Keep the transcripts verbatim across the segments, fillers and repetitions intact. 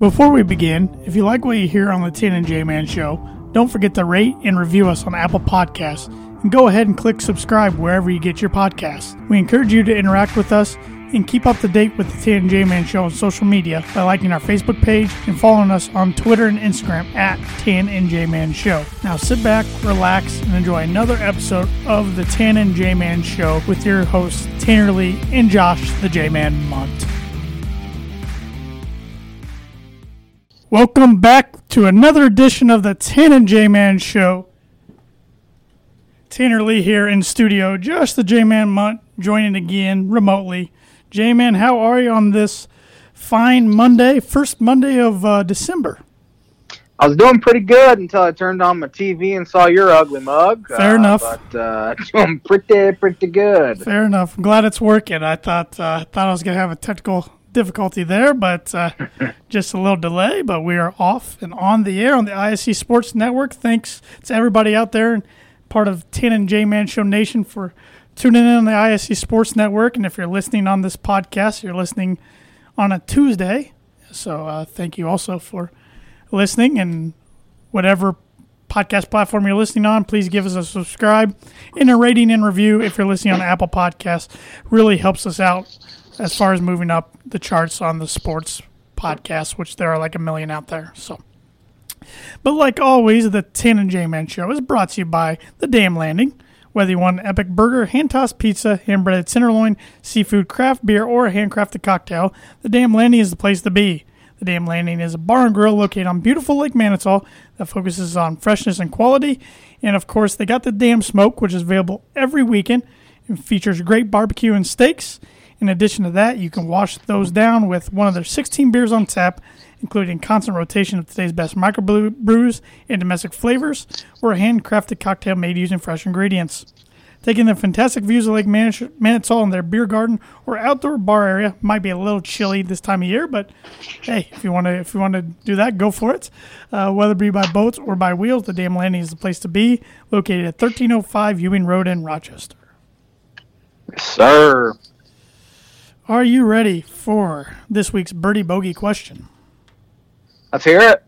Before we begin, if you like what you hear on the Tan and J Man Show, don't forget to rate and review us on Apple Podcasts, and go ahead and click subscribe wherever you get your podcasts. We encourage you to interact with us and keep up to date with the Tan and J Man Show on social media by liking our Facebook page and following us on Twitter and Instagram at Tan and J Man Show. Now sit back, relax, and enjoy another episode of the Tan and J Man Show with your hosts Tanner Lee and Josh the J Man Mont. Welcome back to another edition of the Tan and J Man Show. Tanner Lee here in studio. Josh the J Man Mont joining again remotely. J-Man, how are you on this fine Monday, first Monday of uh, December? I was doing pretty good until I turned on my T V and saw your ugly mug. Fair uh, enough. But uh, doing pretty, pretty good. Fair enough. I'm glad it's working. I thought uh, thought I was going to have a technical difficulty there, but uh, just a little delay. But we are off and on the air on the I S C Sports Network. Thanks to everybody out there and part of Tan and J-Man Show Nation for tune in on the I S C Sports Network, and if you're listening on this podcast, you're listening on a Tuesday. So uh, thank you also for listening, and whatever podcast platform you're listening on, please give us a subscribe and a rating and review if you're listening on Apple Podcasts. Really helps us out as far as moving up the charts on the sports podcasts, which there are like a million out there. So, but like always, the Tan and J-Man Show is brought to you by the Dam Landing. Whether you want an epic burger, hand-tossed pizza, hand-breaded tenderloin, seafood, craft beer, or a handcrafted cocktail, the Dam Landing is the place to be. The Dam Landing is a bar and grill located on beautiful Lake Manitou that focuses on freshness and quality. And, of course, they got the Dam Smoke, which is available every weekend and features great barbecue and steaks. In addition to that, you can wash those down with one of their sixteen beers on tap, including constant rotation of today's best microbrews and domestic flavors, or a handcrafted cocktail made using fresh ingredients. Taking the fantastic views of Lake Manitou in their beer garden or outdoor bar area might be a little chilly this time of year, but hey, if you want to, if you want to do that, go for it. Uh, whether it be by boats or by wheels, the Dam Landing is the place to be, located at thirteen oh five Ewing Road in Rochester. Yes, sir. Are you ready for this week's Birdie Bogey question? Let's hear it.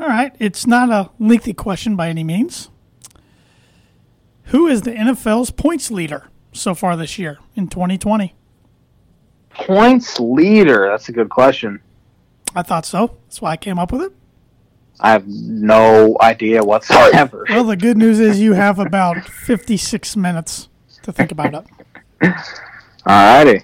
All right. It's not a lengthy question by any means. Who is the N F L's points leader so far this year in twenty twenty? Points leader. That's a good question. I thought so. That's why I came up with it. I have no idea whatsoever. Well, the good news is you have about fifty-six minutes to think about it. All righty.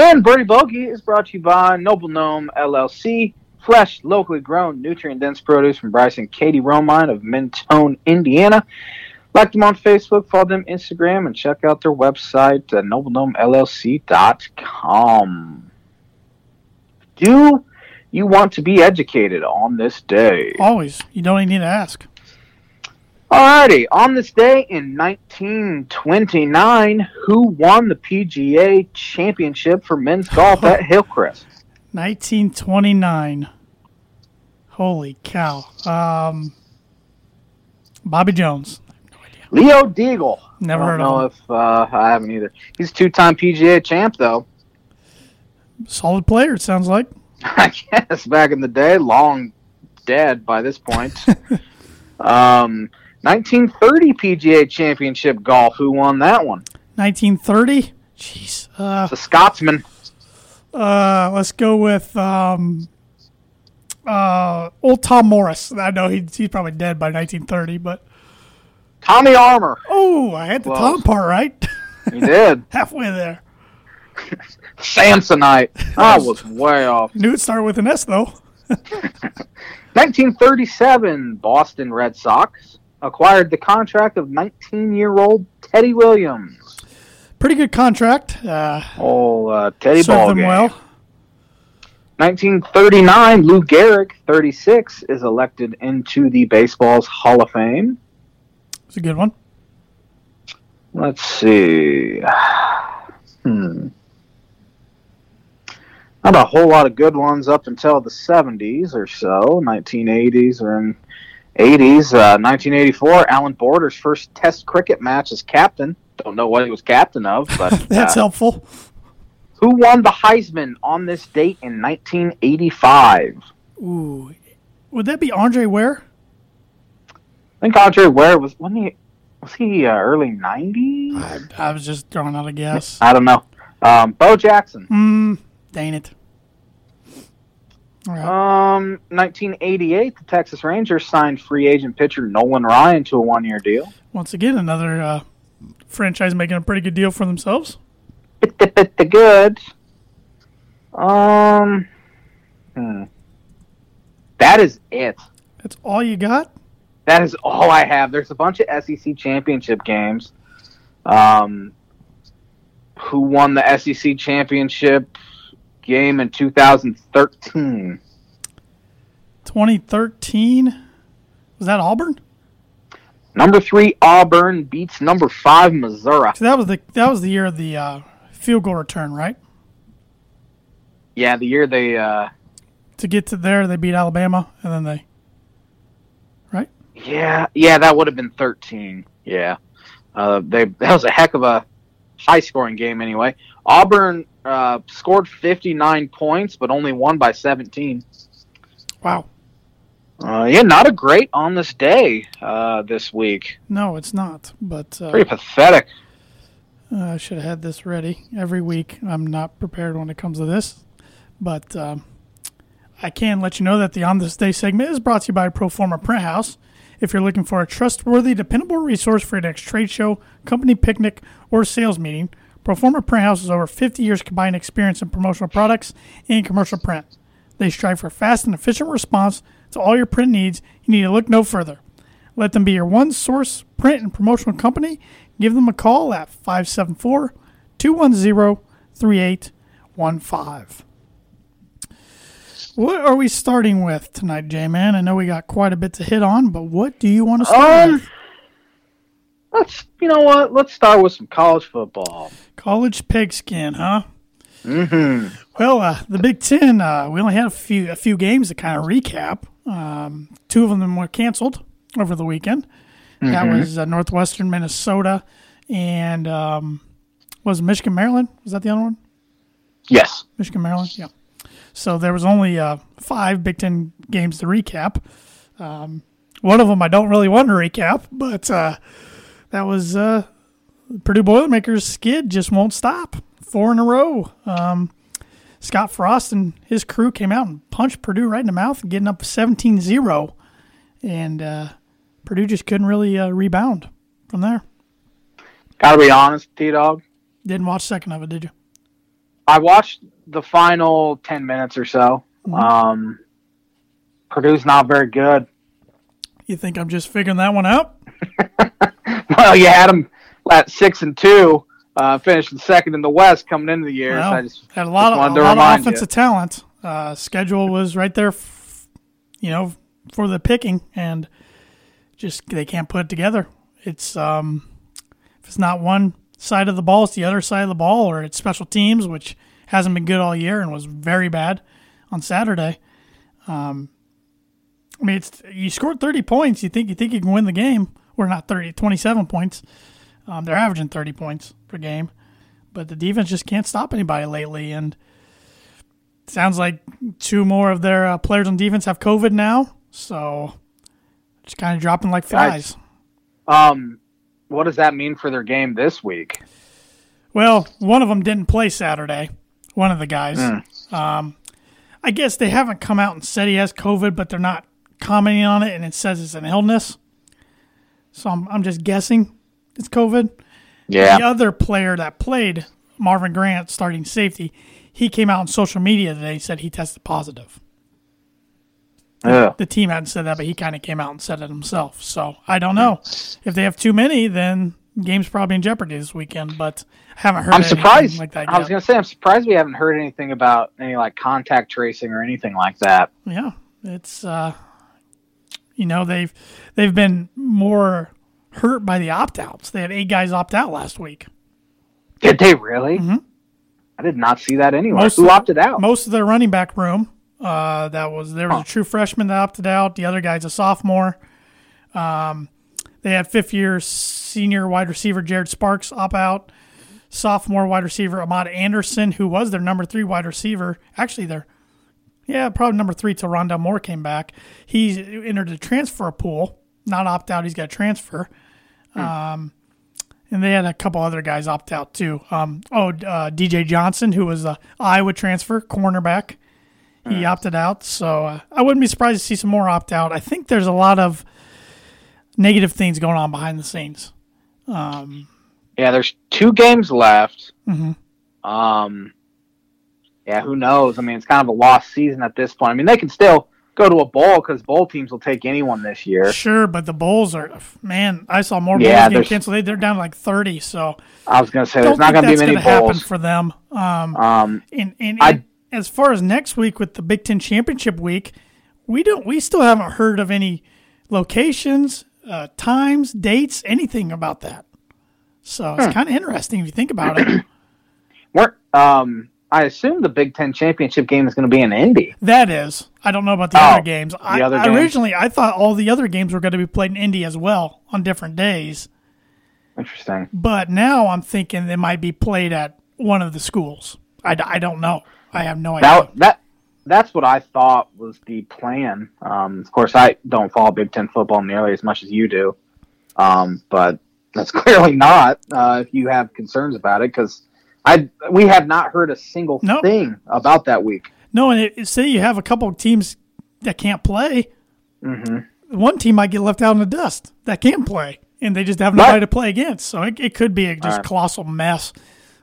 And Birdie Bogey is brought to you by Noble Gnome, L L C. Fresh, locally grown, nutrient-dense produce from Bryce and Katie Romine of Mentone, Indiana. Like them on Facebook, follow them on Instagram, and check out their website at noble gnome l l c dot com. Do you want to be educated on this day? Always. You don't even need to ask. Alrighty. On this day in nineteen twenty-nine, who won the P G A Championship for men's golf at Hillcrest? nineteen twenty-nine. Holy cow. Um, Bobby Jones. No idea. Leo Diegel. Never heard of him. I don't know if uh, I haven't either. He's a two-time P G A champ, though. Solid player, it sounds like. I guess back in the day, long dead by this point. um, nineteen thirty P G A Championship golf. Who won that one? nineteen thirty? Jeez. Uh, it's a Scotsman. Uh, let's go with um, uh, old Tom Morris. I know he, he's probably dead by nineteen thirty, but Tommy Armour. Oh, I had the Close. Tom part right. You did. Halfway there. Samsonite. I was way off. Knew it started with an S though. nineteen thirty-seven, Boston Red Sox acquired the contract of nineteen-year-old Teddy Williams. Pretty good contract. Uh, oh, uh, Teddy Ball game. Well. nineteen thirty-nine, Lou Gehrig, thirty-six, is elected into the Baseball's Hall of Fame. It's a good one. Let's see. Hmm. Not a whole lot of good ones up until the seventies or so, nineteen eighties or in eighties. Uh, nineteen eighty-four, Alan Border's first Test cricket match as captain. Don't know what he was captain of, but that's uh, helpful. Who won the Heisman on this date in nineteen eighty-five? Ooh. Would that be Andre Ware? I think Andre Ware was, wasn't he, was he uh, early nineties? I, I was just throwing out a guess. I don't know. Um, Bo Jackson. Mm, dang it. All right. Um, nineteen eighty-eight, the Texas Rangers signed free agent pitcher Nolan Ryan to a one-year deal. Once again, another uh, franchise making a pretty good deal for themselves. Pretty, pretty good. Um, hmm. That is it. That's all you got? That is all I have. There's a bunch of S E C championship games. Um, who won the S E C championship game in two thousand thirteen? twenty thirteen? Was that Auburn? Number three Auburn beats number five Missouri. So that was the that was the year of the uh, field goal return, right? Yeah, the year they uh, to get to there, they beat Alabama, and then they. Right? Yeah, yeah, that would have been thirteen. Yeah, uh, they that was a heck of a high scoring game. Anyway, Auburn uh, scored fifty-nine points, but only won by seventeen. Wow. Uh, yeah, not a great on this day uh, this week. No, it's not. But uh, pretty pathetic. Uh, I should have had this ready every week. I'm not prepared when it comes to this. But um, I can let you know that the On This Day segment is brought to you by Proforma Print House. If you're looking for a trustworthy, dependable resource for your next trade show, company picnic, or sales meeting, Proforma Print House has over fifty years combined experience in promotional products and commercial print. They strive for fast and efficient response to all your print needs. You need to look no further. Let them be your one source print and promotional company. Give them a call at five seven four, two one zero, three eight one five. What are we starting with tonight, J-Man? I know we got quite a bit to hit on, but what do you want to start um, with? Let's, you know what? Let's start with some college football. College pigskin, huh? Mm-hmm. Well, uh, the Big Ten, uh, we only had a few a few games to kind of recap. Um, two of them were canceled over the weekend. Mm-hmm. That was uh, Northwestern, Minnesota, and um, was Michigan, Maryland? Was that the other one? Yes. Michigan, Maryland, yeah. So there was only uh, five Big Ten games to recap. Um, one of them I don't really want to recap, but uh, that was uh, Purdue Boilermakers' skid just won't stop. Four in a row. Um, Scott Frost and his crew came out and punched Purdue right in the mouth, getting up seventeen zero. And uh, Purdue just couldn't really uh, rebound from there. Got to be honest, T-Dog. Didn't watch a second of it, did you? I watched the final ten minutes or so. Mm-hmm. Um, Purdue's not very good. You think I'm just figuring that one out? Well, you had them at six and two. Uh, finishing second in the West coming into the year. Well, so I just had a lot of, a lot of offensive you. talent. Uh, schedule was right there, f- you know, for the picking, and just they can't put it together. It's um, if it's not one side of the ball, it's the other side of the ball, or it's special teams, which hasn't been good all year and was very bad on Saturday. Um, I mean, it's you scored thirty points. You think you think you can win the game? Or not thirty, twenty-seven points. Um, they're averaging thirty points per game, but the defense just can't stop anybody lately. And it sounds like two more of their uh, players on defense have COVID now, so just kind of dropping like flies. Guys, um, what does that mean for their game this week? Well, one of them didn't play Saturday. One of the guys. Mm. Um, I guess they haven't come out and said he has COVID, but they're not commenting on it, and it says it's an illness. So I'm, I'm just guessing. It's COVID. Yeah. The other player that played, Marvin Grant, starting safety, he came out on social media today and said he tested positive. Yeah. The team hadn't said that, but he kind of came out and said it himself. So I don't know. If they have too many, then game's probably in jeopardy this weekend, but I haven't heard I'm surprised. Like that I yet. was going to say, I'm surprised we haven't heard anything about any like contact tracing or anything like that. Yeah. It's, uh, you know, they've they've been more hurt by the opt-outs. They had eight guys opt out last week. Did they really? Mm-hmm. I did not see that anywhere. Most Who opted out? Most of their running back room. Uh, that was there was huh. a true freshman that opted out. The other guy's a sophomore. Um, they had fifth-year senior wide receiver Jared Sparks opt out. sophomore wide receiver Ahmad Anderson, who was their number three wide receiver. Actually, their yeah, probably number three till Rondell Moore came back. He's entered the transfer pool, not opt out. He's got a transfer. Hmm. Um, and they had a couple other guys opt out too. Um, oh, uh, D J Johnson, who was a Iowa transfer cornerback, he right. opted out. So uh, I wouldn't be surprised to see some more opt out. I think there's a lot of negative things going on behind the scenes. Um, yeah, there's two games left. Mm-hmm. Um, yeah, who knows? I mean, it's kind of a lost season at this point. I mean, they can still go to a bowl because bowl teams will take anyone this year. Sure, but the bowls are, man, I saw more bowls yeah, get canceled. They're down like thirty. So I was going to say, there's not going to be many bowls. That's going to happen for them. Um, um, and and, and I, as far as next week with the Big Ten Championship week, we don't, we still haven't heard of any locations, uh, times, dates, anything about that. So it's hmm. kind of interesting if you think about it. We're, um, I assume the Big Ten Championship game is going to be in Indy. That is. I don't know about the oh, other games. The I, other games. Originally, I thought all the other games were going to be played in Indy as well on different days. Interesting. But now I'm thinking they might be played at one of the schools. I, I don't know. I have no idea. That, that, that's what I thought was the plan. Um, of course, I don't follow Big Ten football nearly as much as you do. Um, but that's clearly not uh, if you have concerns about it because – I, we have not heard a single nope. thing about that week. No, and it, say you have a couple of teams that can't play. Mm-hmm. One team might get left out in the dust that can't play, and they just have nobody right. to play against. So it, it could be a just right. colossal mess.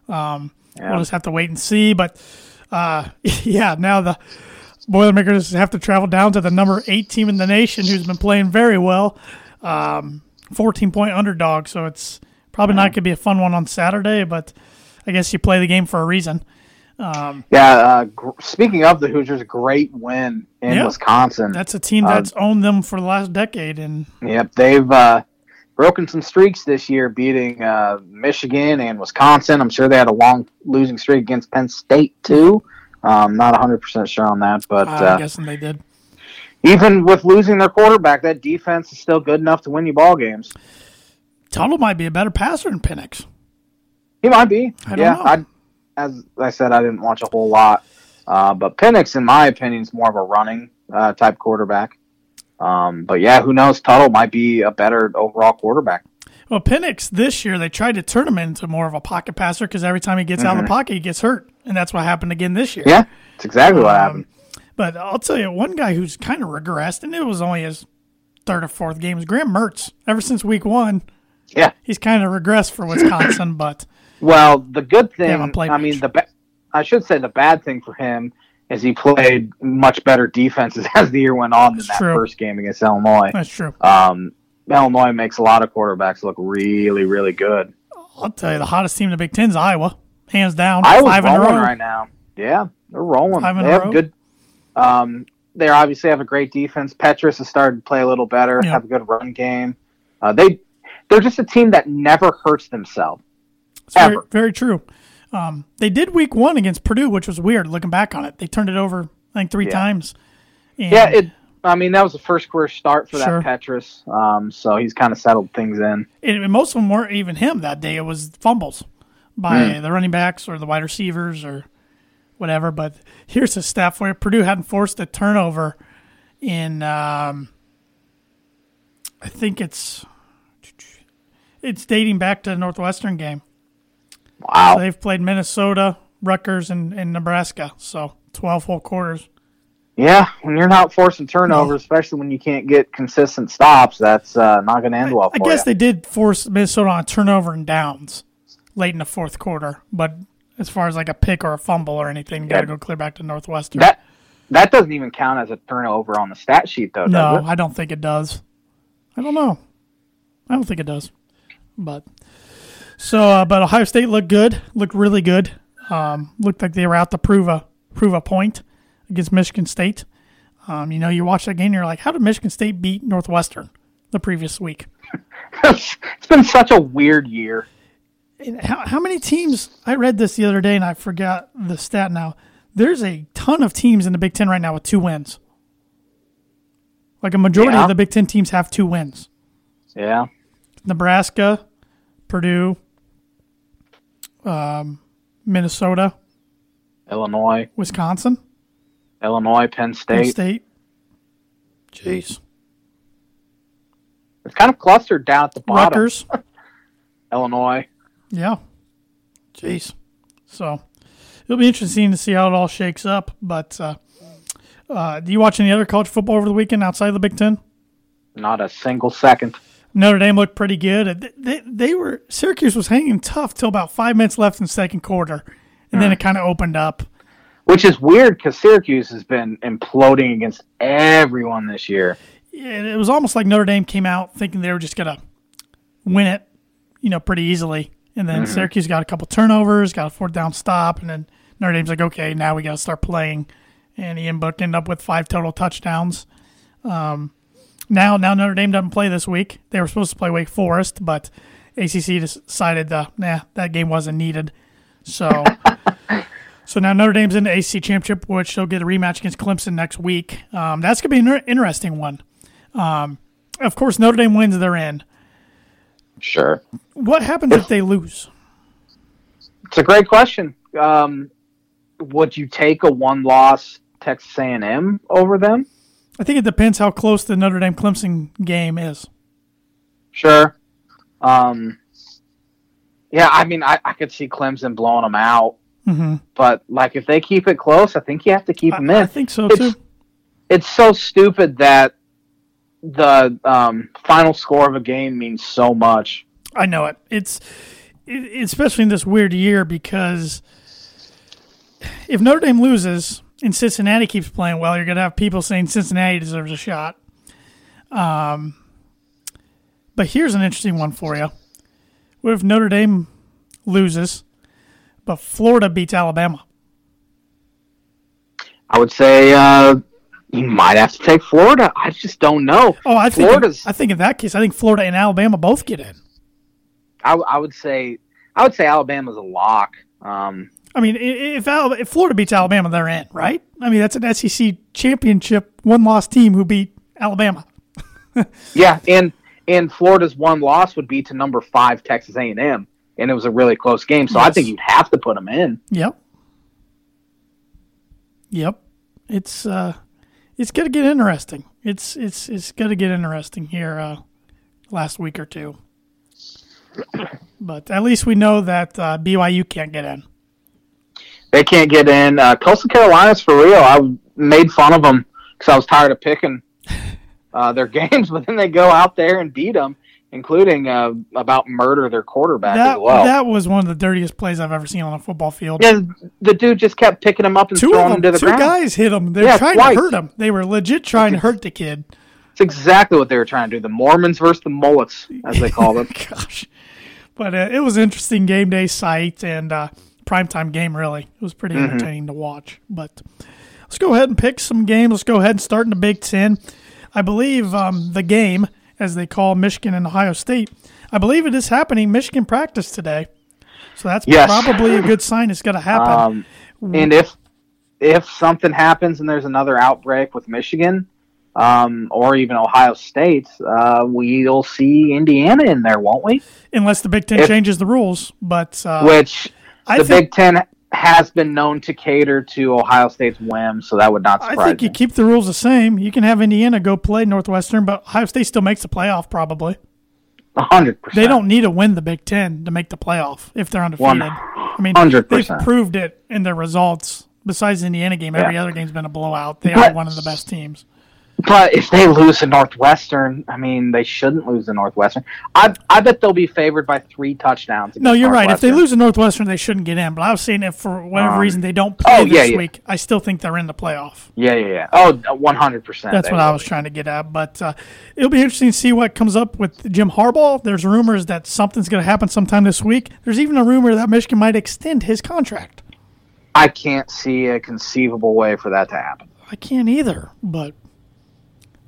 Um, yeah. We'll just have to wait and see. But, uh, yeah, now the Boilermakers have to travel down to the number eight team in the nation who's been playing very well, um, fourteen-point underdog. So it's probably mm-hmm. not going to be a fun one on Saturday, but – I guess you play the game for a reason. Um, yeah, uh, gr- speaking of the Hoosiers, great win in yeah, Wisconsin. That's a team that's uh, owned them for the last decade. And Yep, they've uh, broken some streaks this year, beating uh, Michigan and Wisconsin. I'm sure they had a long losing streak against Penn State, too. Um, not one hundred percent sure on that. But uh, I'm uh, guessing they did. Even with losing their quarterback, that defense is still good enough to win you ball games. Tuttle might be a better passer than Penix. He might be. I yeah, I, as I said, I didn't watch a whole lot. Uh, but Penix, in my opinion, is more of a running uh, type quarterback. Um, but, yeah, who knows? Tuttle might be a better overall quarterback. Well, Penix this year, they tried to turn him into more of a pocket passer because every time he gets mm-hmm. out of the pocket, he gets hurt. And that's what happened again this year. Yeah, that's exactly um, what happened. But I'll tell you, one guy who's kind of regressed, and it was only his third or fourth game, is Graham Mertz. Ever since week one, yeah, he's kind of regressed for Wisconsin, but... Well, the good thing, I mean, the ba- I should say the bad thing for him is he played much better defenses as the year went on than that first game against Illinois. That's true. Um, Illinois makes a lot of quarterbacks look really, really good. I'll tell you, the hottest team in the Big Ten is Iowa, hands down. Iowa's rolling right now. Yeah, they're rolling. Five in a row. Good. Um, they obviously have a great defense. Petrus has started to play a little better. Yep. Have a good run game. Uh, they they're just a team that never hurts themselves. It's very, very true. Um, they did week one against Purdue, which was weird looking back on it. They turned it over, I think, three yeah. times. And yeah, it. I mean, that was the first career start for sure. that Petrus, um, so he's kind of settled things in. And most of them weren't even him that day. It was fumbles by mm. the running backs or the wide receivers or whatever. But here's the stat for you. Purdue hadn't forced a turnover in, um, I think it's it's dating back to the Northwestern game. Wow. So they've played Minnesota, Rutgers, and, and Nebraska, so twelve whole quarters. Yeah, when you're not forcing turnovers, no. especially when you can't get consistent stops, that's uh, not going to end I, well for you. I guess you. They did force Minnesota on a turnover and downs late in the fourth quarter, but as far as like a pick or a fumble or anything, you yeah. got to go clear back to Northwestern. That that doesn't even count as a turnover on the stat sheet, though, no, does it? No, I don't think it does. I don't know. I don't think it does, but... So, uh, but Ohio State looked good, looked really good. Um, looked like they were out to prove a prove a point against Michigan State. Um, you know, you watch that game, and you're like, how did Michigan State beat Northwestern the previous week? It's been such a weird year. And how, how many teams? I read this the other day, and I forgot the stat now. There's a ton of teams in the Big Ten right now with two wins. Like a majority yeah. of the Big Ten teams have two wins. Yeah. Nebraska, Purdue. um, Minnesota, Illinois, Wisconsin, Illinois, Penn State. Penn State. Jeez. It's kind of clustered down at the bottom. Rutgers. Illinois. Yeah. Jeez. So it'll be interesting to see how it all shakes up. But uh, uh, do you watch any other college football over the weekend outside of the Big Ten? Not a single second. Notre Dame looked pretty good. They, they, they were Syracuse was hanging tough till about five minutes left in the second quarter, and mm. then it kind of opened up. Which is weird because Syracuse has been imploding against everyone this year. Yeah, it was almost like Notre Dame came out thinking they were just going to win it, you know, pretty easily. And then mm-hmm. Syracuse got a couple turnovers, got a fourth down stop, and then Notre Dame's like, okay, now we got to start playing. And Ian Book ended up with five total touchdowns. Um, now, now Notre Dame doesn't play this week. They were supposed to play Wake Forest, but A C C decided, uh, nah, that game wasn't needed. So, so now Notre Dame's in the A C C championship, which they'll get a rematch against Clemson next week. Um, that's gonna be an interesting one. Um, of course, Notre Dame wins; they're in. Sure. What happens if they lose? It's a great question. Um, would you take a one-loss Texas A and M over them? I think it depends how close the Notre Dame-Clemson game is. Sure. Um, yeah, I mean, I, I could see Clemson blowing them out. Mm-hmm. But, like, if they keep it close, I think you have to keep I, them in. I think so, it's, too. It's so stupid that the um, final score of a game means so much. I know it. It's it, especially in this weird year because if Notre Dame loses and Cincinnati keeps playing well, you're going to have people saying Cincinnati deserves a shot. Um, but here's an interesting one for you. What if Notre Dame loses, but Florida beats Alabama? I would say uh, – you might have to take Florida. I just don't know. Oh, I think, Florida's, I think in that case, I think Florida and Alabama both get in. I, I would say I would say Alabama's a lock. Um, I mean, if, if Florida beats Alabama, they're in, right? I mean, that's an S E C championship one-loss team who beat Alabama. Yeah, and and Florida's one loss would be to number five Texas A and M, and it was a really close game, so yes. I think you'd have to put them in. Yep. Yep. It's uh, – It's going to get interesting. It's it's it's going to get interesting here uh, last week or two. But at least we know that uh, B Y U can't get in. They can't get in. Uh, Coastal Carolina's for real. I made fun of them because I was tired of picking uh, their games, but then they go out there and beat them, including uh, about murder their quarterback that, as well. That was one of the dirtiest plays I've ever seen on a football field. Yeah, the dude just kept picking him up and two throwing them, him to the two ground. Two guys hit him. They yeah, were trying twice. to hurt him. They were legit trying to hurt the kid. That's exactly what they were trying to do. The Mormons versus the Mullets, as they call them. Gosh. But uh, it was an interesting game day sight and uh, primetime game, really. It was pretty mm-hmm. entertaining to watch. But let's go ahead and pick some games. Let's go ahead and start in the Big Ten. I believe um, the game, as they call Michigan and Ohio State. I believe it is happening. Michigan practice today. So that's yes. probably a good sign it's going to happen. Um, and if if something happens and there's another outbreak with Michigan um, or even Ohio State, uh, we'll see Indiana in there, won't we? Unless the Big Ten if, changes the rules. But uh, Which I the think, Big Ten has been known to cater to Ohio State's whims, so that would not surprise me. I think you me. keep the rules the same. You can have Indiana go play Northwestern, but Ohio State still makes the playoff probably. one hundred percent. They don't need to win the Big Ten to make the playoff if they're undefeated. one hundred percent. I mean, they've proved it in their results. Besides the Indiana game, every yeah. other game's been a blowout. They but, are one of the best teams. But if they lose to Northwestern, I mean, they shouldn't lose to Northwestern. I I bet they'll be favored by three touchdowns. No, you're right. If they lose to Northwestern, they shouldn't get in. But I was saying if for whatever um, reason they don't play oh, this yeah, week, yeah. I still think they're in the playoff. Yeah, yeah, yeah. Oh, one hundred percent. That's what I was be. trying to get at. But uh, it'll be interesting to see what comes up with Jim Harbaugh. There's rumors that something's going to happen sometime this week. There's even a rumor that Michigan might extend his contract. I can't see a conceivable way for that to happen. I can't either, but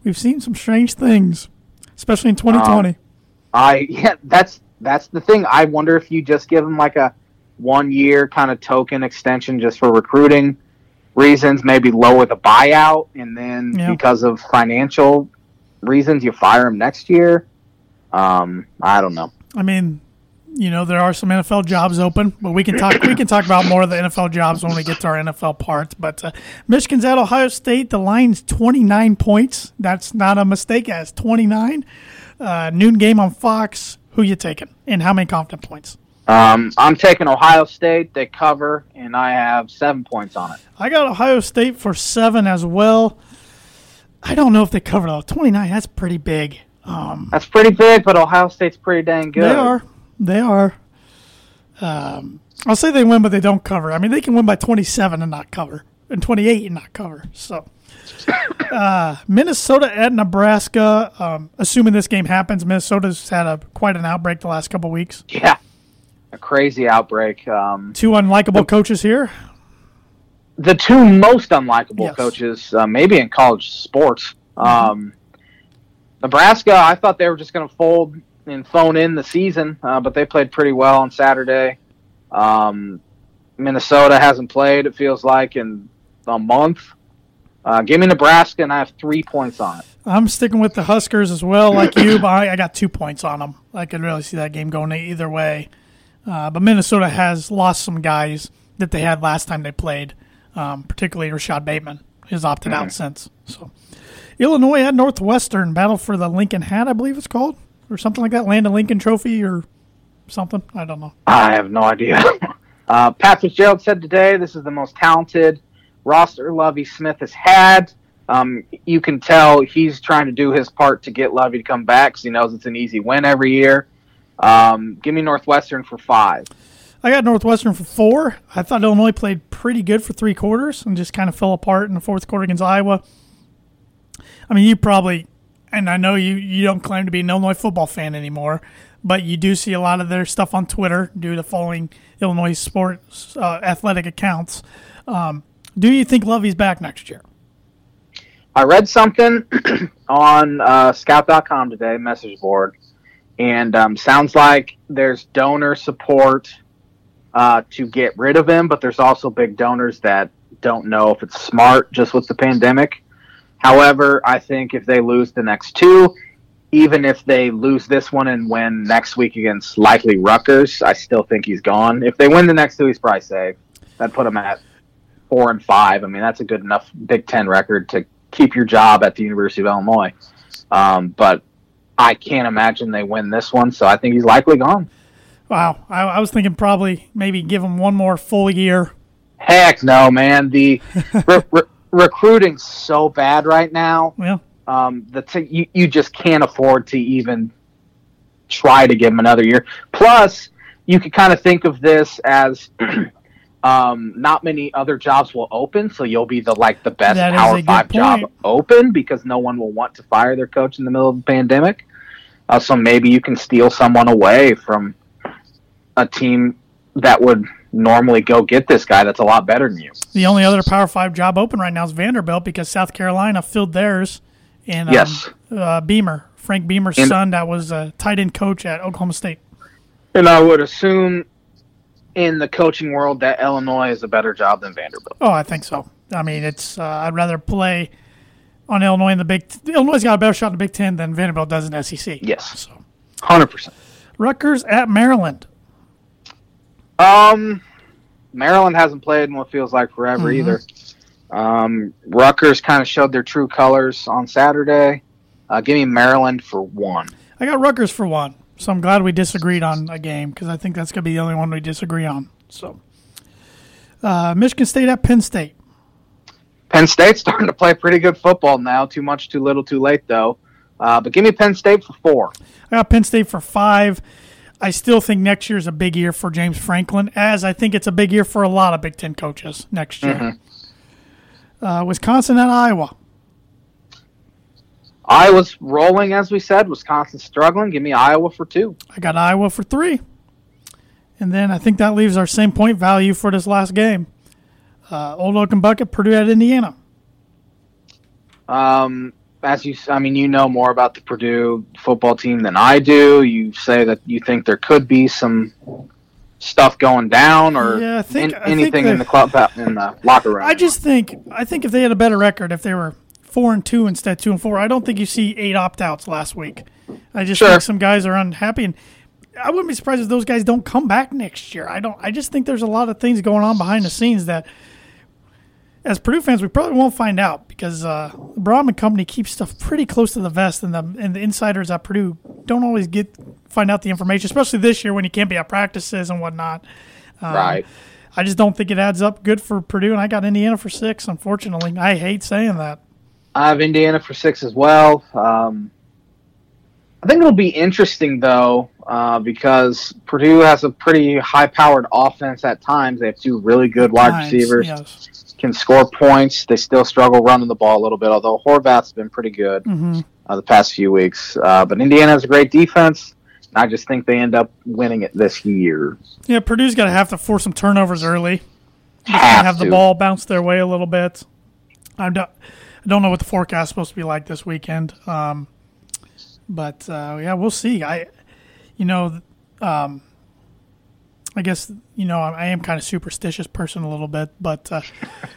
we've seen some strange things, especially in twenty twenty. Um, I yeah, that's that's the thing. I wonder if you just give them like a one-year kind of token extension just for recruiting reasons, maybe lower the buyout, and then yeah. because of financial reasons, you fire them next year. Um, I don't know. I mean, you know, there are some N F L jobs open, but we can talk we can talk about more of the N F L jobs when we get to our N F L part. But uh, Michigan's at Ohio State. The line's twenty-nine points. That's not a mistake. That's twenty-nine. Uh, noon game on Fox. Who you taking, and how many confident points? Um, I'm taking Ohio State. They cover, and I have seven points on it. I got Ohio State for seven as well. I don't know if they covered all twenty-nine. That's pretty big. Um, that's pretty big, but Ohio State's pretty dang good. They are. They are. Um, I'll say they win, but they don't cover. I mean, they can win by twenty-seven and not cover, and twenty-eight and not cover. So, uh, Minnesota at Nebraska. Um, assuming this game happens, Minnesota's had a quite an outbreak the last couple weeks. Yeah, a crazy outbreak. Um, Two unlikable the, coaches here. The two most unlikable yes. coaches, uh, maybe in college sports. Mm-hmm. Um, Nebraska, I thought they were just going to fold and phone in the season, uh, but they played pretty well on Saturday. Um, Minnesota hasn't played, it feels like, in a month. Uh, give me Nebraska, and I have three points on it. I'm sticking with the Huskers as well, like you, but I, I got two points on them. I could really see that game going either way. Uh, but Minnesota has lost some guys that they had last time they played, um, particularly Rashad Bateman, who's opted mm-hmm. out since. So Illinois at Northwestern, battle for the Lincoln Hat, I believe it's called, or something like that, Landon Lincoln Trophy or something. I don't know. I have no idea. uh, Pat Fitzgerald said today this is the most talented roster Lovie Smith has had. Um, you can tell he's trying to do his part to get Lovie to come back because he knows it's an easy win every year. Um, give me Northwestern for five. I got Northwestern for four. I thought Illinois played pretty good for three quarters and just kind of fell apart in the fourth quarter against Iowa. I mean, you probably, and I know you, you don't claim to be an Illinois football fan anymore, but you do see a lot of their stuff on Twitter due to following Illinois sports uh, athletic accounts. Um, do you think Lovey's back next year? I read something on uh, scout dot com today, message board, and um, sounds like there's donor support uh, to get rid of him, but there's also big donors that don't know if it's smart just with the pandemic. However, I think if they lose the next two, even if they lose this one and win next week against likely Rutgers, I still think he's gone. If they win the next two, he's probably safe. That'd put him at four and five. I mean, that's a good enough Big Ten record to keep your job at the University of Illinois. Um, but I can't imagine they win this one, so I think he's likely gone. Wow. I, I was thinking probably maybe give him one more full year. Heck no, man. The re- re- recruiting's so bad right now. Yeah. Um, the t- you, you just can't afford to even try to give him another year. Plus, you could kind of think of this as um, not many other jobs will open, so you'll be the like the best that Power Five job open because no one will want to fire their coach in the middle of the pandemic. Uh, so maybe you can steal someone away from a team that would normally go get this guy that's a lot better than you. The only other Power Five job open right now is Vanderbilt because South Carolina filled theirs. And um, yes. uh, Beamer, Frank Beamer's and, son, that was a tight end coach at Oklahoma State. And I would assume in the coaching world that Illinois is a better job than Vanderbilt. Oh, I think so. I mean, it's uh, I'd rather play on Illinois in the Big Ten. Illinois's got a better shot in the Big Ten than Vanderbilt does in the S E C. Yes, so. one hundred percent. Rutgers at Maryland. Um, Maryland hasn't played in what feels like forever mm-hmm. either. Um, Rutgers kind of showed their true colors on Saturday. Uh, give me Maryland for one. I got Rutgers for one, so I'm glad we disagreed on a game because I think that's going to be the only one we disagree on. So, uh, Michigan State at Penn State. Penn State's starting to play pretty good football now. Too much, too little, too late, though. Uh, but give me Penn State for four. I got Penn State for five. I still think next year's a big year for James Franklin, as I think it's a big year for a lot of Big Ten coaches next year. Mm-hmm. Uh, Wisconsin and Iowa. Iowa's rolling, as we said. Wisconsin's struggling. Give me Iowa for two. I got Iowa for three. And then I think that leaves our same point value for this last game. Uh, Old Oaken Bucket, Purdue at Indiana. Um, as you, I mean, you know more about the Purdue football team than I do. You say that you think there could be some stuff going down or yeah, I think, in, anything I think in the club in the locker room. I just think I think if they had a better record, if they were four and two instead of two and four, I don't think you see eight opt outs last week. I just sure. think some guys are unhappy, and I wouldn't be surprised if those guys don't come back next year. I don't. I just think there's a lot of things going on behind the scenes that, as Purdue fans, we probably won't find out because uh, Brahm and company keep stuff pretty close to the vest, and the and the insiders at Purdue don't always get find out the information, especially this year when you can't be at practices and whatnot. Um, right. I just don't think it adds up good for Purdue, and I got Indiana for six, unfortunately. I hate saying that. I have Indiana for six as well. Um, I think it'll be interesting, though, uh, because Purdue has a pretty high-powered offense at times. They have two really good wide times, receivers, yes. Can score points. They still struggle running the ball a little bit, although Horvat's been pretty good mm-hmm. uh, the past few weeks. Uh, but Indiana has a great defense. I just think they end up winning it this year. Yeah, Purdue's got to have to force some turnovers early. Have, have the to. ball bounce their way a little bit. I'm do- I don't know what the forecast is supposed to be like this weekend. Um, but, uh, yeah, we'll see. I, you know, um, I guess, you know, I am kind of superstitious person a little bit. But uh,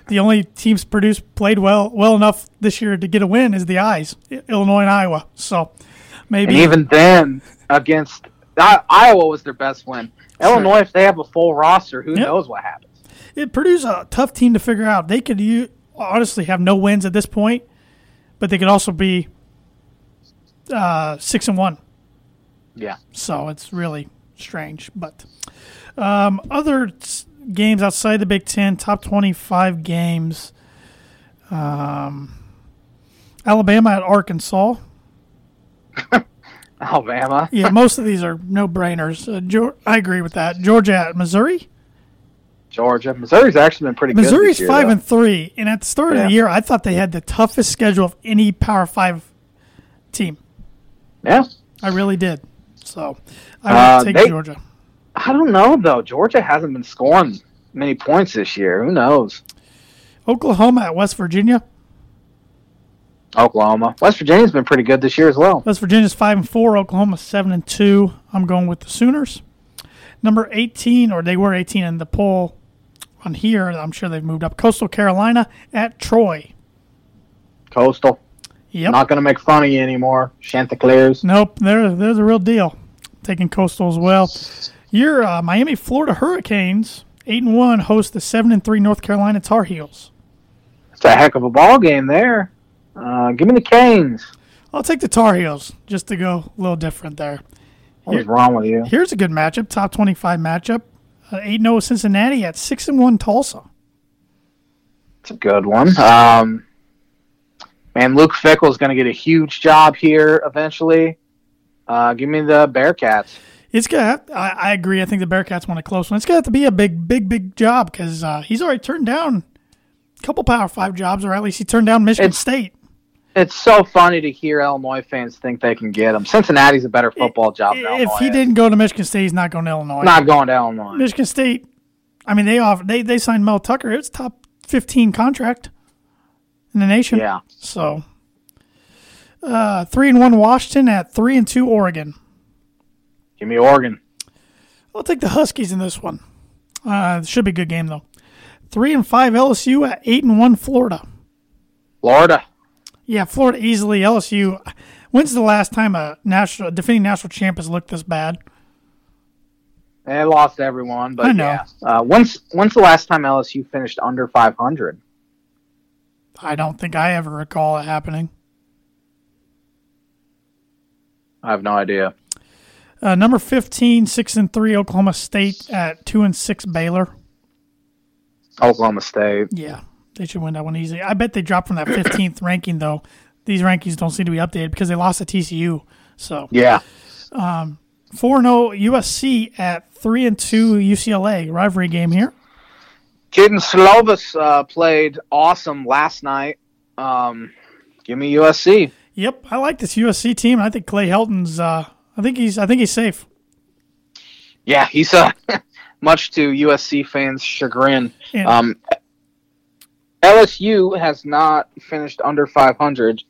the only teams Purdue's played well well enough this year to get a win is the Eyes, Illinois and Iowa. So maybe. And even then. Against uh, Iowa was their best win. Sure. Illinois, if they have a full roster, who yep. knows what happens? It Purdue's a tough team to figure out. They could use, honestly have no wins at this point, but they could also be uh, six and one. Yeah. So it's really strange. But um, other t- games outside the Big Ten, top twenty-five games. Um, Alabama at Arkansas. Alabama. Yeah, most of these are no-brainers. Uh, George, I agree with that. Georgia at Missouri. Georgia. Missouri's actually been pretty Missouri's good. Missouri's five though. and three, and at the start yeah. of the year, I thought they had the toughest schedule of any Power Five team. Yeah, I really did. So I would uh, take they, Georgia. I don't know though. Georgia hasn't been scoring many points this year. Who knows? Oklahoma at West Virginia. Oklahoma. West Virginia's been pretty good this year as well. West Virginia's five and four. Oklahoma seven and two. I'm going with the Sooners. Number eighteen, or they were eighteen in the poll on here. I'm sure they've moved up. Coastal Carolina at Troy. Coastal. Yep. Not going to make fun of you anymore. Chanticleers. Nope. There, there's a real deal. Taking Coastal as well. Your uh, Miami, Florida Hurricanes eight and one host the seven and three North Carolina Tar Heels. That's a heck of a ball game there. Uh, give me the Canes. I'll take the Tar Heels just to go a little different there. What's wrong with you? Here's a good matchup, top twenty-five matchup. eight and oh Cincinnati at six and one Tulsa. It's a good one. Um, man, Luke Fickle's going to get a huge job here eventually. Uh, give me the Bearcats. It's gonna. I, I agree. I think the Bearcats want a close one. It's going to have to be a big, big, big job because uh, he's already turned down a couple Power five jobs, or at least he turned down Michigan it's, State. It's so funny to hear Illinois fans think they can get him. Cincinnati's a better football it, job than Illinois. If he didn't go to Michigan State, he's not going to Illinois. Not going to Illinois. Michigan State, I mean, they offer, they they signed Mel Tucker. It's top fifteen contract in the nation. Yeah. So, uh, three and one Washington at three and two Oregon. Give me Oregon. I'll take the Huskies in this one. Uh, should be a good game though. Three and five L S U at eight and one Florida. Florida. Yeah, Florida easily. L S U. When's the last time a national defending national champ has looked this bad? They lost everyone, but I know. yeah. Uh, when's when's the last time L S U finished under five hundred? I don't think I ever recall it happening. I have no idea. Uh, number fifteen, six and three Oklahoma State at two and six Baylor. Oklahoma State. Yeah, they should win that one easily. I bet they dropped from that fifteenth ranking, though. These rankings don't seem to be updated because they lost to T C U. So yeah, um, four and oh U S C at three and two U C L A. Rivalry game here. Jaden Slovis uh, played awesome last night. Um, give me U S C. Yep, I like this U S C team. I think Clay Helton's. Uh, I think he's. I think he's safe. Yeah, he's uh, a. much to U S C fans' chagrin. Yeah. Um, L S U has not finished under five hundred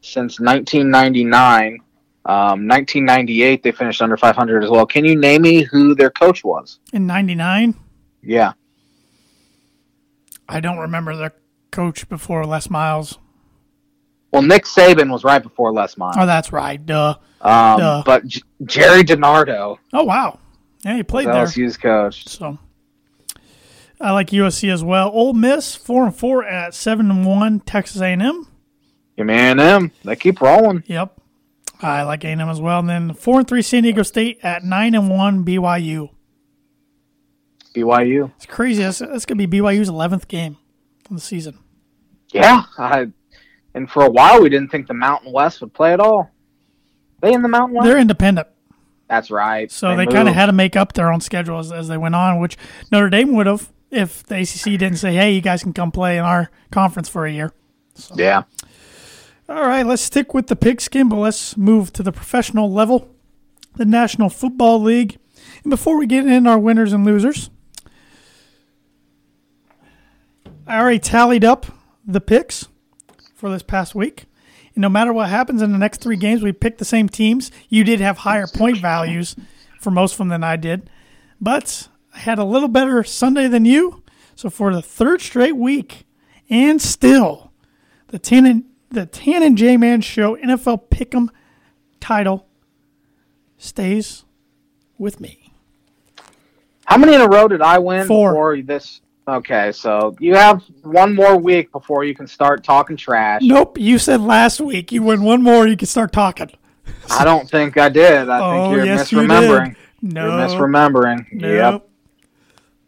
since nineteen ninety-nine. Um, nineteen ninety-eight, they finished under five hundred as well. Can you name me who their coach was? In ninety-nine? Yeah. I don't remember their coach before Les Miles. Well, Nick Saban was right before Les Miles. Oh, that's right. Duh. Um, Duh. But J- Jerry DiNardo. Oh, wow. Yeah, he played there. L S U's coach. So, I like U S C as well. Ole Miss, four and four at seven and one. Texas A and M. Your man A and M. They keep rolling. Yep. I like A and M as well. And then four and three San Diego State at nine and one. B Y U. B Y U. It's crazy. That's, that's going to be B Y U's eleventh game of the season. Yeah. I, and for a while, we didn't think the Mountain West would play at all. They in the Mountain West? They're independent. That's right. So they, they kind of had to make up their own schedule as, as they went on, which Notre Dame would have if the A C C didn't say, hey, you guys can come play in our conference for a year. So. Yeah. All right, let's stick with the pigskin, but let's move to the professional level, the National Football League. And before we get in our winners and losers, I already tallied up the picks for this past week. No matter what happens in the next three games, we picked the same teams. You did have higher point values for most of them than I did. But I had a little better Sunday than you. So for the third straight week, and still, the Tan and, the Tan and J Man Show N F L Pick'em title stays with me. How many in a row did I win? Four. Or this? Okay, so you have one more week before you can start talking trash. Nope, you said last week you win one more, you can start talking. I don't think I did. I oh, think you're yes, misremembering. You no, you're misremembering. Nope. Yep.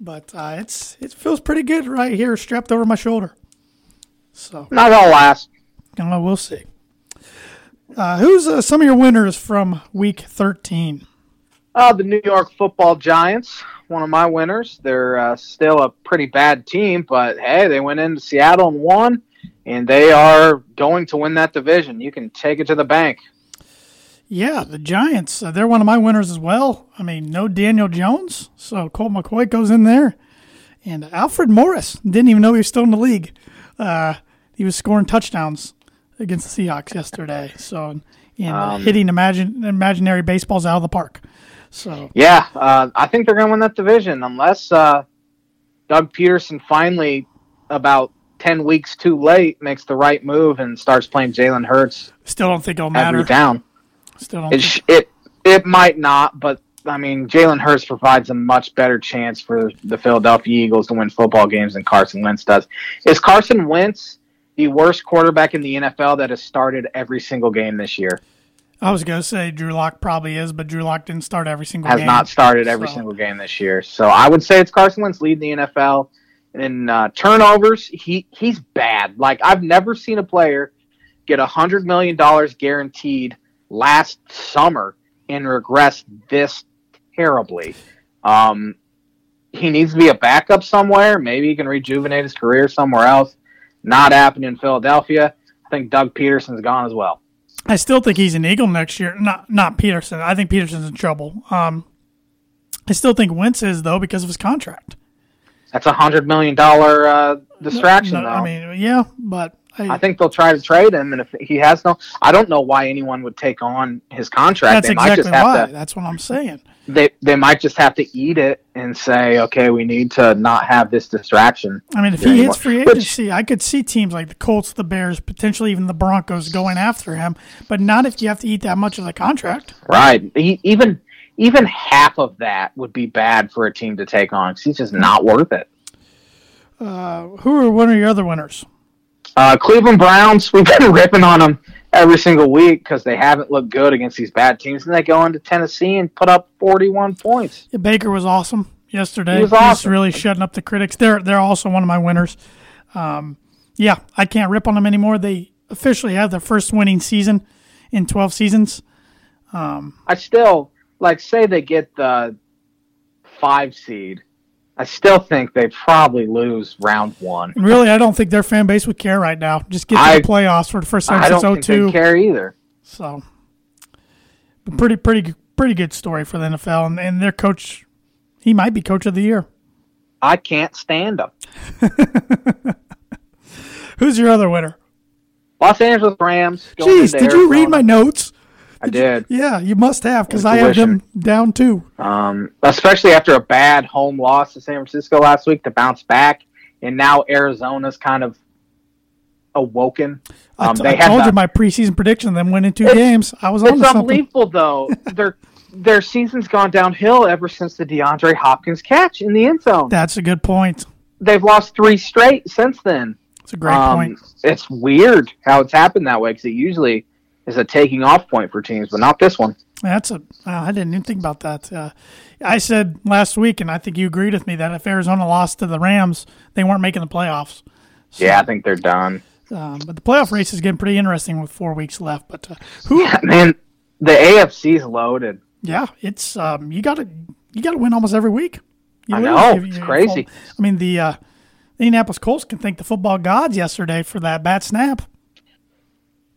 But uh, it's it feels pretty good right here, strapped over my shoulder. So not gonna last. No, we'll see. Uh, who's uh, some of your winners from Week thirteen? Uh, the New York Football Giants. One of my winners. They're uh, still a pretty bad team, but hey, they went into Seattle and won, and they are going to win that division. You can take it to the bank. Yeah, the Giants, uh, they're one of my winners as well. I mean, no Daniel Jones, so Colt McCoy goes in there. And Alfred Morris, didn't even know he was still in the league. Uh, he was scoring touchdowns against the Seahawks yesterday, so and um, hitting imagine, imaginary baseballs out of the park. So yeah, uh, I think they're going to win that division unless uh, Doug Peterson finally, about ten weeks too late, makes the right move and starts playing Jalen Hurts. Still don't think it'll matter. Down. Still don't. It think- it, it might not, but I mean Jalen Hurts provides a much better chance for the Philadelphia Eagles to win football games than Carson Wentz does. Is Carson Wentz the worst quarterback in the N F L that has started every single game this year? I was going to say Drew Lock probably is, but Drew Lock didn't start every single has game. Has not started every so. single game this year. So I would say it's Carson Wentz leading the N F L. And in uh, turnovers, he, he's bad. Like, I've never seen a player get one hundred million dollars guaranteed last summer and regress this terribly. Um, he needs to be a backup somewhere. Maybe he can rejuvenate his career somewhere else. Not happening in Philadelphia. I think Doug Peterson's gone as well. I still think he's an Eagle next year. Not not Peterson. I think Peterson's in trouble. Um, I still think Wentz is, though, because of his contract. That's a one hundred million dollars uh, distraction, no, no, though. I mean, yeah, but... I, I think they'll try to trade him, and if he has no... I don't know why anyone would take on his contract. That's they exactly might just have why. To, that's what I'm saying. They, they might just have to eat it and say, okay, we need to not have this distraction. I mean, if he anymore. hits free agency, Which, I could see teams like the Colts, the Bears, potentially even the Broncos going after him, but not if you have to eat that much of the contract. Right. He, even even half of that would be bad for a team to take on because he's just not worth it. Uh, who are one of your other winners? Uh, Cleveland Browns, we've been ripping on them every single week because they haven't looked good against these bad teams. And they go into Tennessee and put up forty-one points. Yeah, Baker was awesome yesterday. He was awesome. He's really shutting up the critics. They're they're also one of my winners. Um, yeah, I can't rip on them anymore. They officially have their first winning season in twelve seasons. Um, I still, like, say they get the five seed. I still think they probably lose round one. Really, I don't think their fan base would care right now. Just get to I, the playoffs for the first time since oh two. I don't think they care either. So, but pretty, pretty, pretty good story for the N F L. And, and their coach, he might be coach of the year. I can't stand him. Who's your other winner? Los Angeles Rams. Jeez, did Arizona. You read my notes? I did. Yeah, you must have because I had them down too. Um, especially after a bad home loss to San Francisco last week to bounce back. And now Arizona's kind of awoken. Um, I, t- they I have told not- you my preseason prediction. Then went in two it's, games. I was on something. It's unbelievable, though. Their their season's gone downhill ever since the DeAndre Hopkins catch in the end zone. That's a good point. They've lost three straight since then. That's a great um, point. It's weird how it's happened that way, because it usually is a taking off point for teams, but not this one. That's a. I didn't even think about that. Uh, I said last week, and I think you agreed with me, that if Arizona lost to the Rams, they weren't making the playoffs. So, yeah, I think they're done. Um, but the playoff race is getting pretty interesting with four weeks left. But uh, who? Yeah, man, the A F C's loaded. Yeah, it's um, you got to you got to win almost every week. You I really know give, it's you, crazy. I mean, the uh, the Indianapolis Colts can thank the football gods yesterday for that bad snap.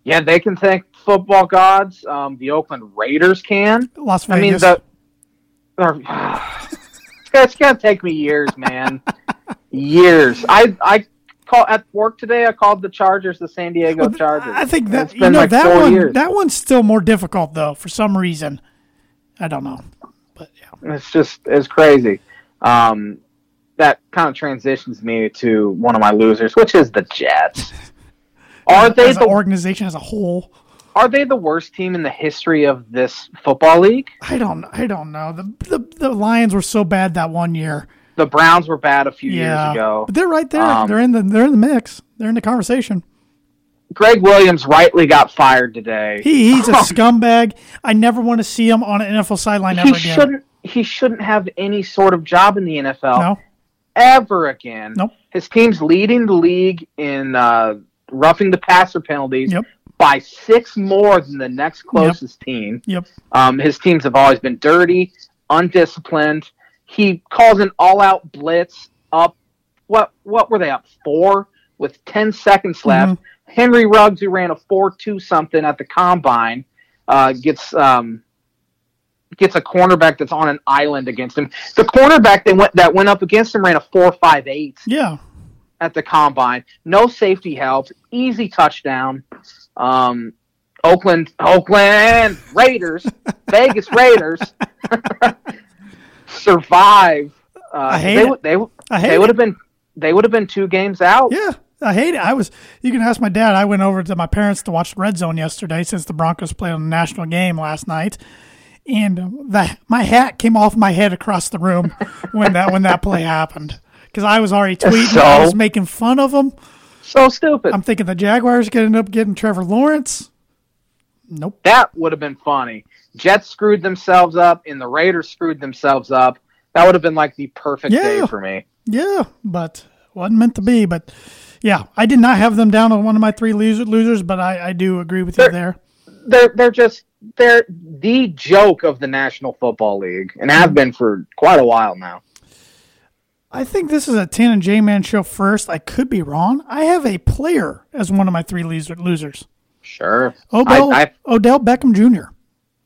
Yeah, they can thank football gods. Um, the Oakland Raiders can. Las Vegas. I mean, the, uh, it's going to take me years, man. years. I I call at work today, I called the Chargers the San Diego well, Chargers. I think that, you know, like that, one, years. that one's still more difficult, though, for some reason. I don't know. But yeah. It's just it's crazy. Um, that kind of transitions me to one of my losers, which is the Jets. Are they as the organization as a whole? Are they the worst team in the history of this football league? I don't. I don't know. The the, the Lions were so bad that one year. The Browns were bad a few yeah. years ago. But they're right there. Um, they're in the. They're in the mix. They're in the conversation. Greg Williams rightly got fired today. He, he's a scumbag. I never want to see him on an N F L sideline ever he again. Shouldn't, he shouldn't have any sort of job in the N F L no. ever again. Nope. His team's leading the league in. Uh, roughing the passer penalties yep. by six more than the next closest yep. team. Yep. Um, his teams have always been dirty, undisciplined. He calls an all-out blitz up. What what were they up four with ten seconds left? Mm-hmm. Henry Ruggs, who ran a four two something at the combine, uh, gets um, gets a cornerback that's on an island against him. The cornerback that went that went up against him ran a four five eight. Yeah. At the combine, no safety help, easy touchdown. Um, Oakland, Oakland Raiders, Vegas Raiders survive. Uh, I hate they, it. They, I hate they would have been they would have been two games out. Yeah, I hate it. I was. You can ask my dad. I went over to my parents to watch Red Zone yesterday since the Broncos played on the national game last night, and the, my hat came off my head across the room when that when that play happened. Because I was already tweeting, so, I was making fun of them. So stupid. I'm thinking the Jaguars could end up getting Trevor Lawrence. Nope. That would have been funny. Jets screwed themselves up, and the Raiders screwed themselves up. That would have been like the perfect yeah. day for me. Yeah, but wasn't meant to be. But yeah, I did not have them down on one of my three losers, but I, I do agree with they're, you there. They're they're just they're the joke of the National Football League, and have been for quite a while now. I think this is a Tan and J Man show first. I could be wrong. I have a player as one of my three losers. Sure. Odell, I, Odell Beckham Junior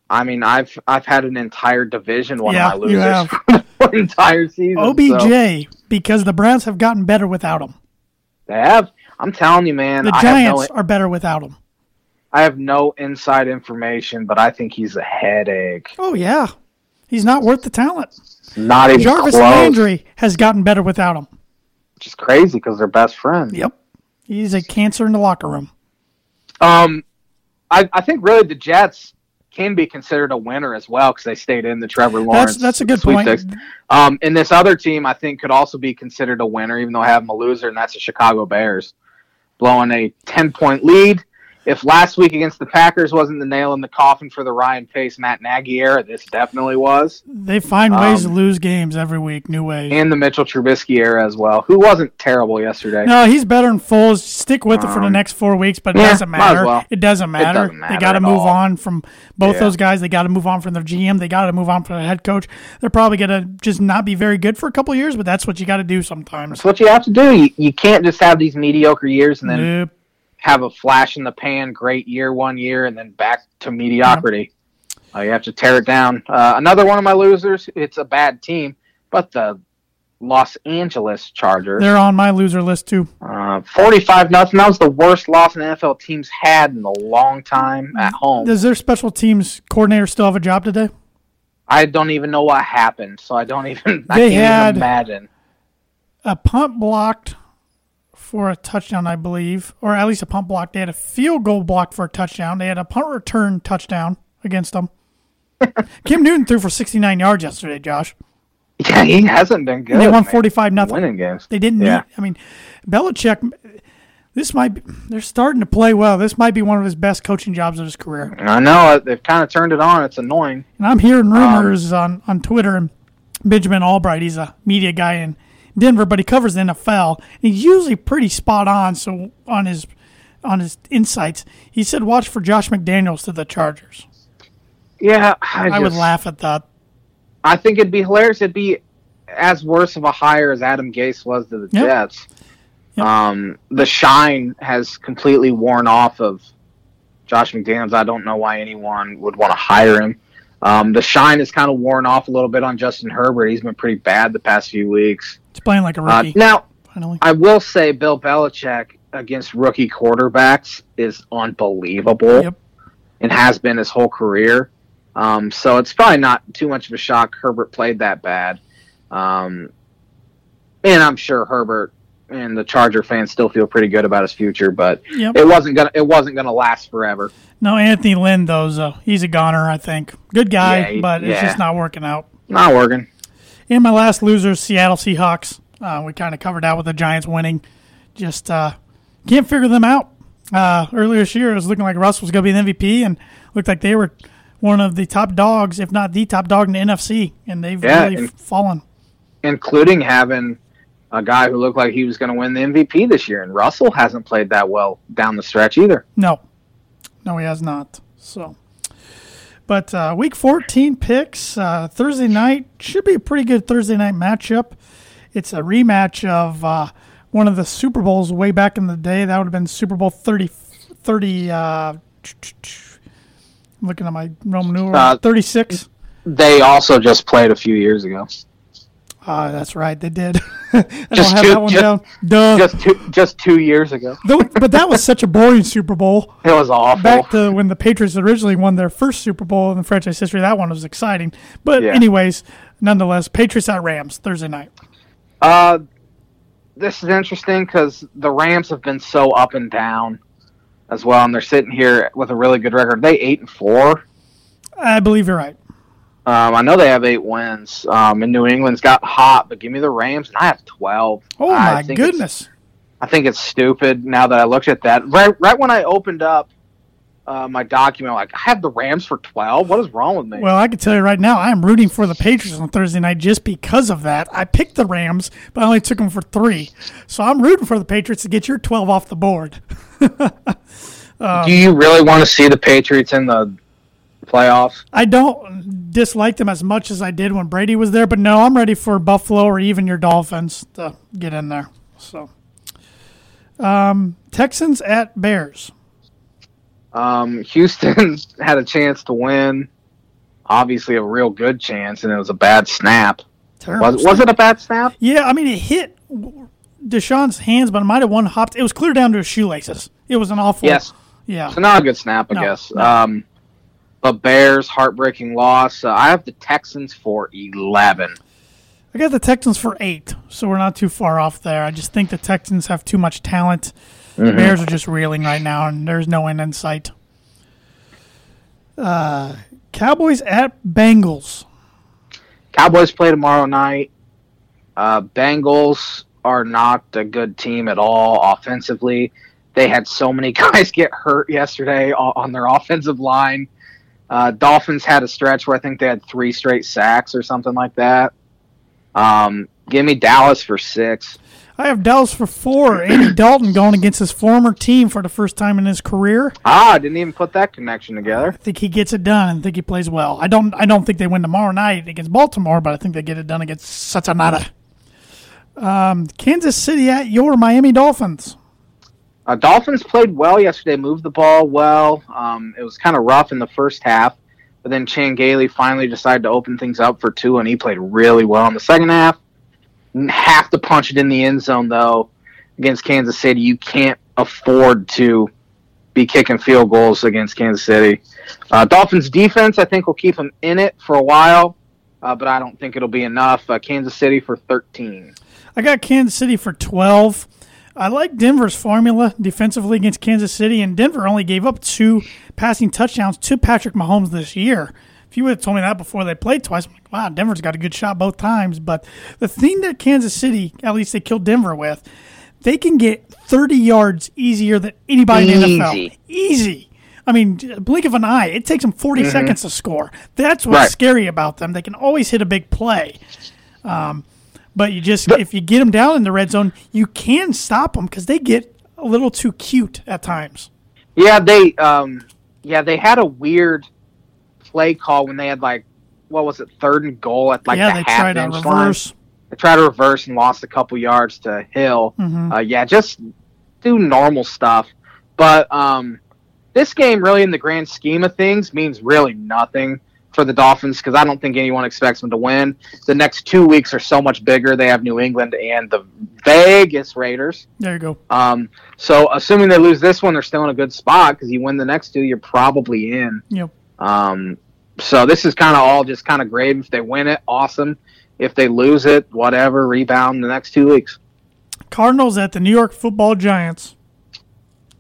I mean, I've I've had an entire division one yeah, of my losers you have. for the entire season. O B J, so. Because the Browns have gotten better without him. They have. I'm telling you, man. The I Giants have no, are better without him. I have no inside information, but I think he's a headache. Oh, yeah. He's not worth the talent. Not even Jarvis close. Landry has gotten better without him. Which is crazy because they're best friends. Yep. He's a cancer in the locker room. Um, I, I think really the Jets can be considered a winner as well because they stayed in the Trevor Lawrence. That's, that's a good point. Six. Um, and this other team I think could also be considered a winner, even though I have them a loser, and that's the Chicago Bears. Blowing a ten-point lead. If last week against the Packers wasn't the nail in the coffin for the Ryan Pace, Matt Nagy era, this definitely was. They find ways um, to lose games every week, new ways. And the Mitchell Trubisky era as well, who wasn't terrible yesterday. No, he's better than Foles. Stick with um, it for the next four weeks, but it, yeah, doesn't matter. Well. it doesn't matter. It doesn't matter. They got to move all. on from both yeah. those guys. They got to move on from their G M. They got to move on from their head coach. They're probably going to just not be very good for a couple of years, but that's what you got to do sometimes. That's what you have to do. You, you can't just have these mediocre years and then nope. – have a flash-in-the-pan great year one year and then back to mediocrity. Yep. Uh, you have to tear it down. Uh, another one of my losers, it's a bad team, but the Los Angeles Chargers. They're on my loser list, too. Uh, forty-five nothing. That was the worst loss an N F L team's had in a long time at home. Does their special teams coordinator still have a job today? I don't even know what happened, so I don't even, I they can't had even imagine. A punt blocked for a touchdown, I believe, or at least a punt block. They had a field goal block for a touchdown. They had a punt return touchdown against them. Kim Newton threw for sixty-nine yards yesterday, Josh. Yeah, he hasn't been good. And they won forty-five nothing. Winning games. They didn't yeah. need, I mean, Belichick, this might be, they're starting to play well. This might be one of his best coaching jobs of his career. I know. They've kind of turned it on. It's annoying. And I'm hearing rumors um, on, on Twitter, and Benjamin Albright, he's a media guy in Denver, but he covers the N F L. And he's usually pretty spot on So on his on his insights. He said, watch for Josh McDaniels to the Chargers. Yeah. I, I just, would laugh at that. I think it'd be hilarious. It'd be as worse of a hire as Adam Gase was to the yep. Jets. Yep. Um, the shine has completely worn off of Josh McDaniels. I don't know why anyone would want to hire him. Um, the shine is kind of worn off a little bit on Justin Herbert. He's been pretty bad the past few weeks. He's playing like a rookie. Uh, now, finally. I will say Bill Belichick against rookie quarterbacks is unbelievable yep. and has been his whole career. Um, so it's probably not too much of a shock Herbert played that bad. Um, and I'm sure Herbert and the Charger fans still feel pretty good about his future, but yep. it wasn't gonna it wasn't gonna last forever. No, Anthony Lynn though, uh, he's a goner, I think. Good guy, yeah, he, but yeah. it's just not working out. Not working. And my last loser, Seattle Seahawks. Uh, we kind of covered out with the Giants winning. Just uh, can't figure them out. Uh, earlier this year, it was looking like Russ was gonna be the M V P, and looked like they were one of the top dogs, if not the top dog in the N F C, and they've yeah, really and, fallen. Including having a guy who looked like he was going to win the M V P this year, and Russell hasn't played that well down the stretch either. No. No, he has not. So, But uh, Week fourteen picks, uh, Thursday night, should be a pretty good Thursday night matchup. It's a rematch of uh, one of the Super Bowls way back in the day. That would have been Super Bowl thirty, thirty uh, I'm looking at my Roman numeral, uh, thirty-six. They also just played a few years ago. Uh, that's right, they did. I just don't have two, that one just, down. Duh. Just two, just two years ago. But that was such a boring Super Bowl. It was awful. Back to when the Patriots originally won their first Super Bowl in the franchise history, that one was exciting. But yeah. anyways, nonetheless, Patriots at Rams Thursday night. Uh, this is interesting because the Rams have been so up and down as well, and they're sitting here with a really good record. Are they eight and four? I believe you're right. Um, I know they have eight wins, um, and New England's got hot, but give me the Rams, and I have twelve. Oh, my I think goodness. I think it's stupid now that I looked at that. Right, right when I opened up uh, my document, like, I have the Rams for twelve? What is wrong with me? Well, I can tell you right now, I am rooting for the Patriots on Thursday night just because of that. I picked the Rams, but I only took them for three. So I'm rooting for the Patriots to get your twelve off the board. um, Do you really want to see the Patriots in the playoffs? I don't dislike them as much as I did when Brady was there, but no, I'm ready for Buffalo or even your Dolphins to get in there. So, um, Texans at Bears. Um, Houston had a chance to win, obviously a real good chance, and it was a bad snap. Terrible was, snap. Was it a bad snap? Yeah, I mean, it hit Deshaun's hands, but it might have one hopped. It was clear down to his shoelaces. It was an awful. Yes. Yeah. It's not a good snap, I no, guess. No. Um, But Bears, heartbreaking loss. Uh, I have the Texans for eleven. I got the Texans for eight, so we're not too far off there. I just think the Texans have too much talent. Mm-hmm. The Bears are just reeling right now, and there's no end in sight. Uh, Cowboys at Bengals. Cowboys play tomorrow night. Uh, Bengals are not a good team at all offensively. They had so many guys get hurt yesterday on their offensive line. Uh, Dolphins had a stretch where I think they had three straight sacks or something like that. Um, give me Dallas for six. I have Dallas for four. Andy Dalton going against his former team for the first time in his career. Ah, I didn't even put that connection together. I think he gets it done. I think he plays well. I don't I don't think they win tomorrow night against Baltimore, but I think they get it done against Cincinnati. Um, Kansas City at your Miami Dolphins. Uh, Dolphins played well yesterday, moved the ball well. Um, it was kind of rough in the first half, but then Changaley finally decided to open things up for two, and he played really well in the second half. Have to punch it in the end zone, though, against Kansas City. You can't afford to be kicking field goals against Kansas City. Uh, Dolphins defense, I think, will keep them in it for a while, uh, but I don't think it'll be enough. Uh, Kansas City for thirteen. I got Kansas City for twelve. I like Denver's formula defensively against Kansas City, and Denver only gave up two passing touchdowns to Patrick Mahomes this year. If you would have told me that before they played twice, I'm like, wow, Denver's got a good shot both times. But the thing that Kansas City, at least they killed Denver with, they can get thirty yards easier than anybody Easy. in the N F L. Easy. I mean, blink of an eye. It takes them forty mm-hmm. seconds to score. That's what's right. scary about them. They can always hit a big play. Um, but you just, but, if you get them down in the red zone, you can stop them because they get a little too cute at times. Yeah, they, um, yeah, they had a weird play call when they had like, what was it, third and goal at like yeah, the half inch line. Reverse. They tried to reverse and lost a couple yards to Hill. Mm-hmm. Uh, yeah, just do normal stuff. But um, this game really, in the grand scheme of things, means really nothing for the Dolphins because I don't think anyone expects them to win. The next two weeks are so much bigger. They have New England and the Vegas Raiders. There you go. Um, so assuming they lose this one, they're still in a good spot because you win the next two, you're probably in. Yep. Um, so this is kind of all just kind of grade. If they win it, awesome. If they lose it, whatever, rebound the next two weeks. Cardinals at the New York football Giants.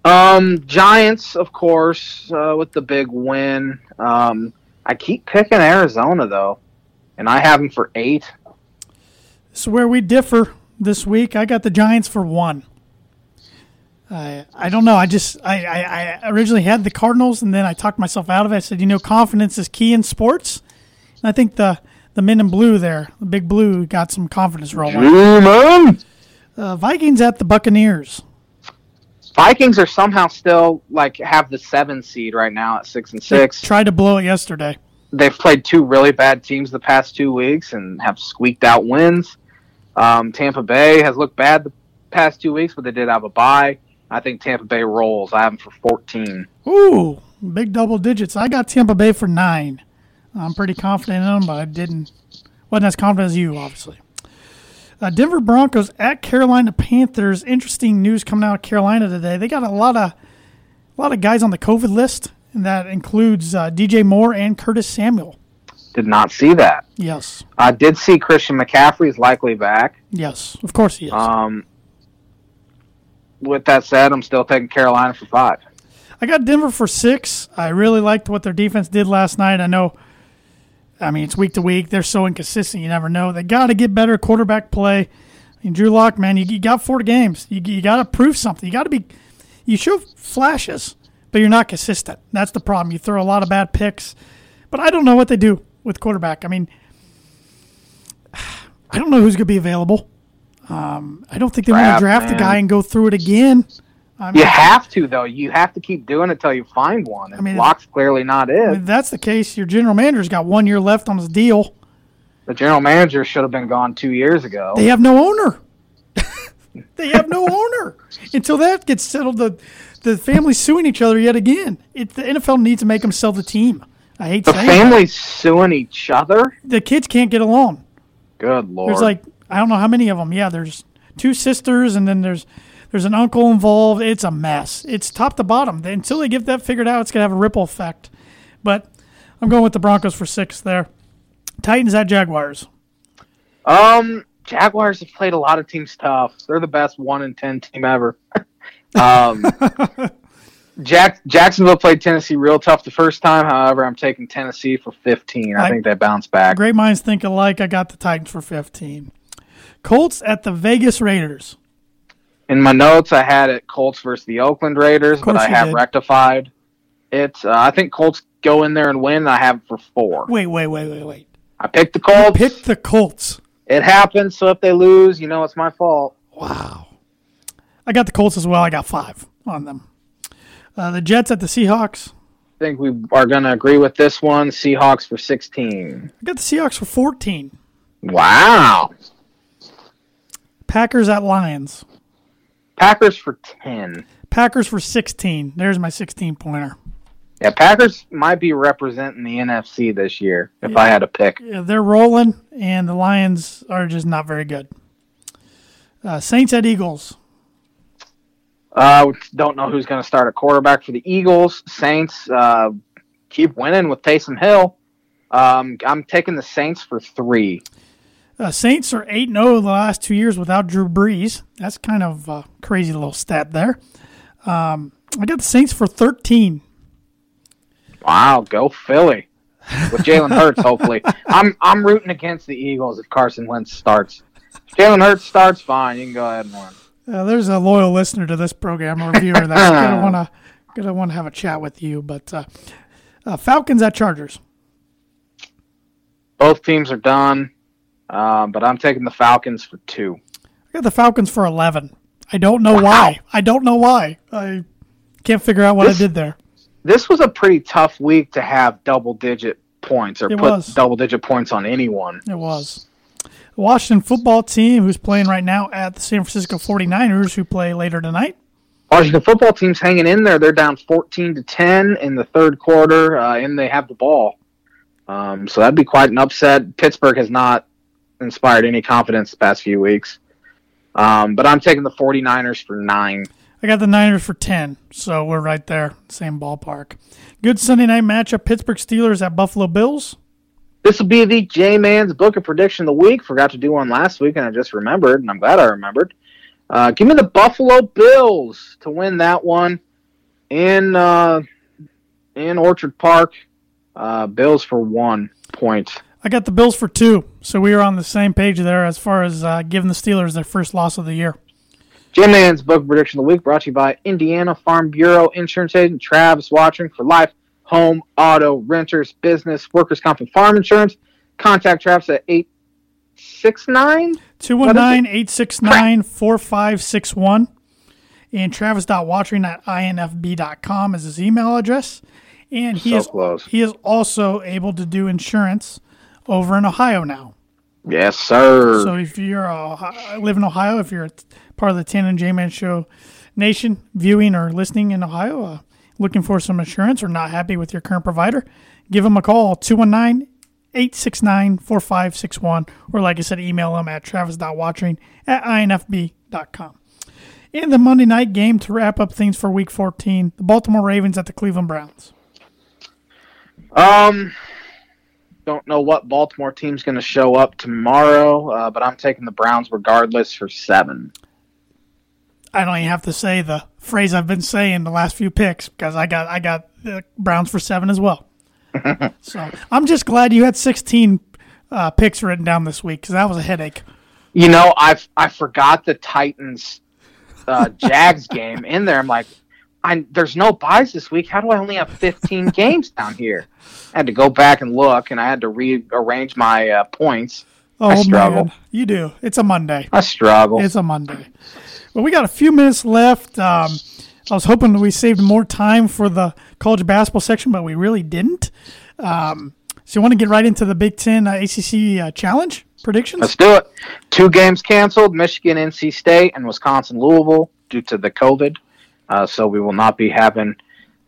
Um, Giants, of course, uh, with the big win. Um, I keep picking Arizona, though, and I have them for eight. This is where we differ this week. I got the Giants for one. I I don't know. I just I, I, I originally had the Cardinals, and then I talked myself out of it. I said, you know, confidence is key in sports. And I think the... The men in blue there, the big blue, got some confidence rolling. Uh, Vikings at the Buccaneers. Vikings are somehow still, like, have the seven seed right now at six and six. They tried to blow it yesterday. They've played two really bad teams the past two weeks and have squeaked out wins. Um, Tampa Bay has looked bad the past two weeks, but they did have a bye. I think Tampa Bay rolls. I have them for fourteen. Ooh, big double digits. I got Tampa Bay for nine. I'm pretty confident in them, but I didn't wasn't as confident as you, obviously. Uh, Denver Broncos at Carolina Panthers. Interesting news coming out of Carolina today. They got a lot of a lot of guys on the COVID list, and that includes uh, D J Moore and Curtis Samuel. Did not see that. Yes, I did see Christian McCaffrey is likely back. Yes, of course he is. Um, with that said, I'm still taking Carolina for five. I got Denver for six. I really liked what their defense did last night. I know. I mean, it's week to week. They're so inconsistent. You never know. They got to get better quarterback play. And Drew Lock, man, you, you got four games. You, you got to prove something. You got to be. You show flashes, but you're not consistent. That's the problem. You throw a lot of bad picks, but I don't know what they do with quarterback. I mean, I don't know who's going to be available. Um, I don't think they want to draft man. a guy and go through it again. I mean, you have to, though. You have to keep doing it until you find one. And I mean, Locke's clearly not it. If that's the case, your general manager's got one year left on his deal. The general manager should have been gone two years ago. They have no owner. They have no owner. Until that gets settled, the the family's suing each other yet again. It, the N F L needs to make them sell the team. I hate the saying that. The family's suing each other? The kids can't get along. Good Lord. There's like, I don't know how many of them. Yeah, there's two sisters, and then there's... There's an uncle involved. It's a mess. It's top to bottom. Until they get that figured out, it's going to have a ripple effect. But I'm going with the Broncos for six there. Titans at Jaguars. Um, Jaguars have played a lot of teams tough. They're the best one in ten team ever. um, Jack Jacksonville played Tennessee real tough the first time. However, I'm taking Tennessee for fifteen. I, I think they bounce back. Great minds think alike. I got the Titans for fifteen. Colts at the Vegas Raiders. In my notes, I had it Colts versus the Oakland Raiders, but I have did. rectified it. Uh, I think Colts go in there and win, and I have it for four. Wait, wait, wait, wait, wait. I picked the Colts. You picked the Colts. It happens, so if they lose, you know it's my fault. Wow. I got the Colts as well. I got five on them. Uh, the Jets at the Seahawks. I think we are going to agree with this one. Seahawks for sixteen. I got the Seahawks for fourteen. Wow. Packers at Lions. Packers for ten. Packers for sixteen. There's my sixteen-pointer. Yeah, Packers might be representing the N F C this year if yeah. I had a pick. Yeah, they're rolling, and the Lions are just not very good. Uh, Saints at Eagles. I uh, don't know who's going to start a quarterback for the Eagles. Saints uh, keep winning with Taysom Hill. Um, I'm taking the Saints for three. Uh, Saints are eight and oh the last two years without Drew Brees. That's kind of a crazy little stat there. Um, I got the Saints for thirteen. Wow, go Philly. With Jalen Hurts, hopefully. I'm I'm rooting against the Eagles if Carson Wentz starts. If Jalen Hurts starts, fine. You can go ahead and win. Uh, there's a loyal listener to this program, a reviewer, that's gonna wanna gonna wanna have a chat with you. But uh, uh, Falcons at Chargers. Both teams are done, uh, but I'm taking the Falcons for two. I got the Falcons for eleven. I don't know wow. why. I don't know why. I can't figure out what this, I did there. This was a pretty tough week to have double-digit points or it put was. double-digit points on anyone. It was. The Washington football team, who's playing right now at the San Francisco forty-niners, who play later tonight. Washington football team's hanging in there. They're down fourteen to ten in the third quarter, uh, and they have the ball. Um, so that'd be quite an upset. Pittsburgh has not inspired any confidence the past few weeks. Um, but I'm taking the forty-niners for nine. I got the Niners for ten, so we're right there, same ballpark. Good Sunday night matchup, Pittsburgh Steelers at Buffalo Bills. This will be the J-Man's Book of Prediction of the Week. Forgot to do one last week, and I just remembered, and I'm glad I remembered. Uh, give me the Buffalo Bills to win that one in uh, in Orchard Park. Uh, Bills for one point. I got the Bills for two, so we are on the same page there as far as uh, giving the Steelers their first loss of the year. J-Man's Book Prediction of the Week brought to you by Indiana Farm Bureau Insurance Agent Travis Watching for life, home, auto, renters, business, workers' comp, and farm insurance. Contact Travis at eight six nine two one nine, eight six nine, four five six one. And travis.watching at infb dot com is his email address. And he, so is, close. he is also able to do insurance over in Ohio now. Yes, sir. So if you uh, live in Ohio, if you're part of the Tan and J Man Show Nation viewing or listening in Ohio, uh, looking for some insurance or not happy with your current provider, give them a call, two one nine, eight six nine, four five six one. Or like I said, email them at travis.watching at infb dot com. In the Monday night game to wrap up things for Week fourteen, the Baltimore Ravens at the Cleveland Browns. Um... Don't know what Baltimore team's going to show up tomorrow, uh, but I'm taking the Browns regardless for seven. I don't even have to say the phrase I've been saying the last few picks because I got I got the Browns for seven as well. So I'm just glad you had sixteen uh, picks written down this week because that was a headache. You know, I I forgot the Titans uh, Jags game in there. I'm like, I, there's no buys this week. How do I only have fifteen games down here? I had to go back and look, and I had to rearrange my uh, points. Oh, I struggle. Man. You do. It's a Monday. I struggle. It's a Monday. Well, we got a few minutes left. Um, I was hoping that we saved more time for the college basketball section, but we really didn't. Um, so you want to get right into the Big Ten uh, A C C uh, Challenge predictions? Let's do it. Two games canceled, Michigan, N C State, and Wisconsin, Louisville, due to the COVID. Uh, so we will not be having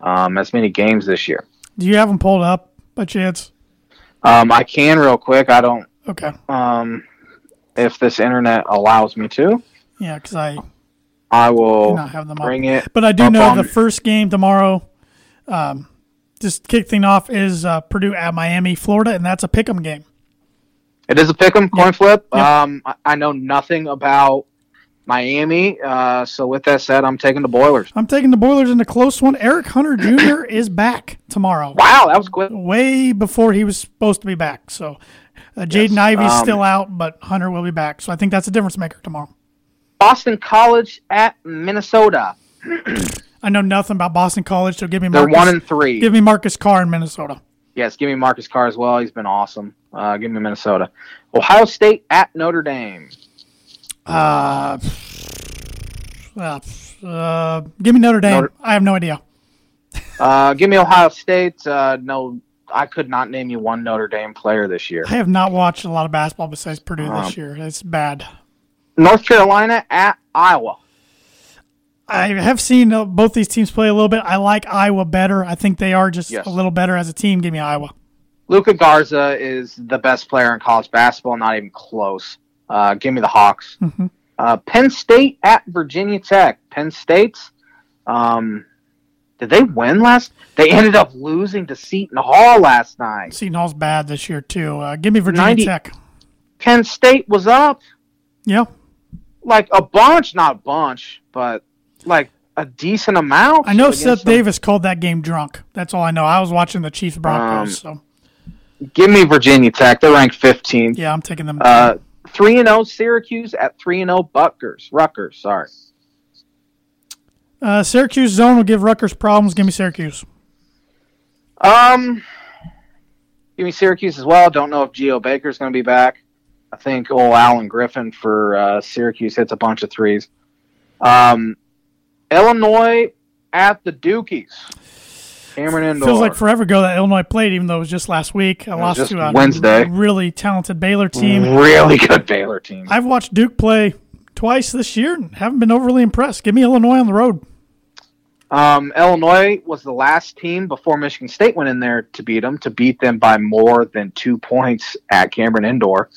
um, as many games this year. Do you have them pulled up by chance? Um, I can real quick. I don't. Okay. Um, if this internet allows me to. Yeah, because I. I will have them bring up. it. But I do know on... the first game tomorrow. Um, just kick thing off is uh, Purdue at Miami, Florida, and that's a pick'em game. It is a pick'em coin yeah. flip. Yeah. Um, I, I know nothing about Miami, uh, so with that said, I'm taking the Boilers. I'm taking the Boilers in the close one. Eric Hunter Junior is back tomorrow. Wow, that was quick. Way before he was supposed to be back. So uh, Jaden yes. Ivey's um, still out, but Hunter will be back. So I think that's a difference maker tomorrow. Boston College at Minnesota. I know nothing about Boston College, so give me Marcus. They're one and three. Give me Marcus Carr in Minnesota. Yes, give me Marcus Carr as well. He's been awesome. Uh, give me Minnesota. Ohio State at Notre Dame. Uh, uh, uh, give me Notre Dame. Notre- I have no idea. uh, give me Ohio State. Uh, no, I could not name you one Notre Dame player this year. I have not watched a lot of basketball besides Purdue um, this year. It's bad. North Carolina at Iowa. I have seen uh, both these teams play a little bit. I like Iowa better. I think they are just yes. a little better as a team. Give me Iowa. Luka Garza is the best player in college basketball. Not even close. Uh, give me the Hawks. Mm-hmm. Uh, Penn State at Virginia Tech. Penn State's, um, did they win last? They ended up losing to Seton Hall last night. Seton Hall's bad this year, too. Uh, give me Virginia Tech. Kent State was up. Yeah. Like a bunch, not bunch, but like a decent amount. I know Seth them. Davis called that game drunk. That's all I know. I was watching the Chiefs Broncos. Um, so, give me Virginia Tech. They're ranked fifteenth. Yeah, I'm taking them. Uh, three and zero Syracuse at three and zero Rutgers. Rutgers, sorry. Uh, Syracuse zone will give Rutgers problems. Give me Syracuse. Um, give me Syracuse as well. Don't know if Geo Baker's going to be back. I think old Alan Griffin for uh, Syracuse hits a bunch of threes. Um, Illinois at the Dukies. Cameron Indoor. Feels like forever ago that Illinois played, even though it was just last week. I lost to a Wednesday. Really talented Baylor team. Really good Baylor team. I've watched Duke play twice this year and haven't been overly impressed. Give me Illinois on the road. Um, Illinois was the last team before Michigan State went in there to beat them, to beat them by more than two points at Cameron Indoor.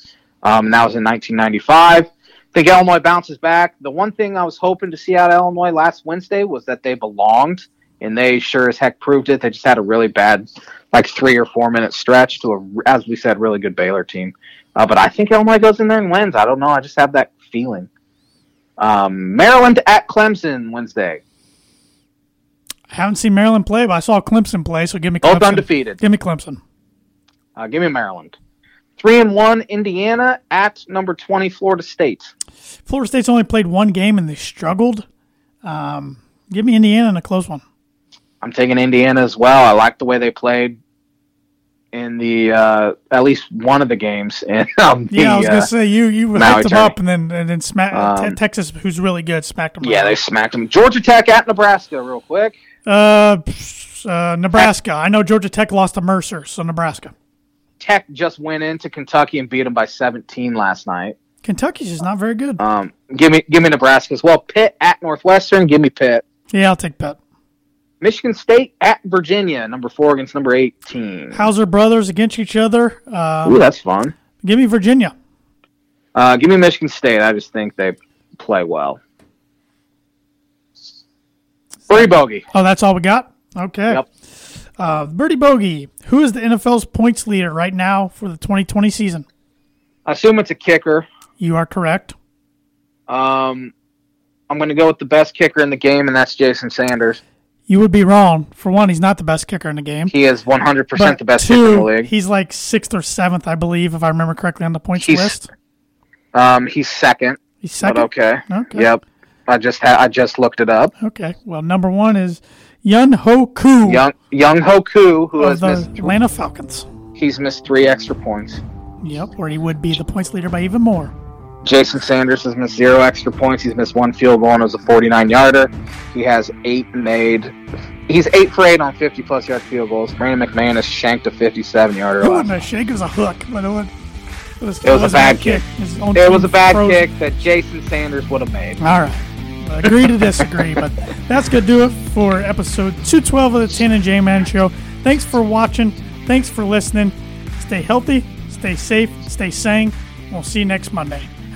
Um, and that was in nineteen ninety-five. I think Illinois bounces back. The one thing I was hoping to see out of Illinois last Wednesday was that they belonged, and they sure as heck proved it. They just had a really bad, like, three- or four-minute stretch to, a, as we said, really good Baylor team. Uh, but I think Illinois goes in there and wins. I don't know. I just have that feeling. Um, Maryland at Clemson Wednesday. I haven't seen Maryland play, but I saw Clemson play, so give me Clemson. Both undefeated. Give me Clemson. Uh, give me Maryland. Three and one, Indiana at number twenty, Florida State. Florida State's only played one game and they struggled. Um, give me Indiana in a close one. I'm taking Indiana as well. I like the way they played in the uh, at least one of the games. And um, yeah, the, I was gonna uh, say you you Maui hooked them up and then and then smack um, te- Texas, who's really good, smacked them. Yeah, right. They smacked them. Georgia Tech at Nebraska, real quick. Uh, uh Nebraska. Tech. I know Georgia Tech lost to Mercer, so Nebraska. Tech just went into Kentucky and beat them by seventeen last night. Kentucky's just not very good. Um, give me give me Nebraska as well. Pitt at Northwestern. Give me Pitt. Yeah, I'll take Pitt. Michigan State at Virginia, number four against number eighteen. Hauser brothers against each other. Um, Ooh, that's fun. Give me Virginia. Uh, give me Michigan State. I just think they play well. Birdie Bogey. Oh, that's all we got? Okay. Yep. Uh, Birdie Bogey, who is the N F L's points leader right now for the twenty twenty season? I assume it's a kicker. You are correct. Um, I'm going to go with the best kicker in the game, and that's Jason Sanders. You would be wrong. For one, he's not the best kicker in the game. He is one hundred percent but the best two, kicker in the league. He's like sixth or seventh, I believe, if I remember correctly, on the points he's, list. Um, he's second. He's second? Okay. okay. Yep. I just ha- I just looked it up. Okay. Well, number one is Young-ho Koo. Young, Young-ho Koo, who has missed the Atlanta Falcons. He's missed three extra points. Yep, or he would be the points leader by even more. Jason Sanders has missed zero extra points. He's missed one field goal, and it was a forty-nine-yarder. He has eight made. He's eight for eight on fifty-plus yard field goals. Brandon McMahon has shanked a fifty-seven-yarder. It wasn't a shank, it was a hook. But it, was, it, was, it, it was a bad kick. kick. It was a bad frozen. kick that Jason Sanders would have made. All right. Agree to disagree, but that's going to do it for episode two twelve of the Tan and J Man Show. Thanks for watching. Thanks for listening. Stay healthy. Stay safe. Stay sane. We'll see you next Monday.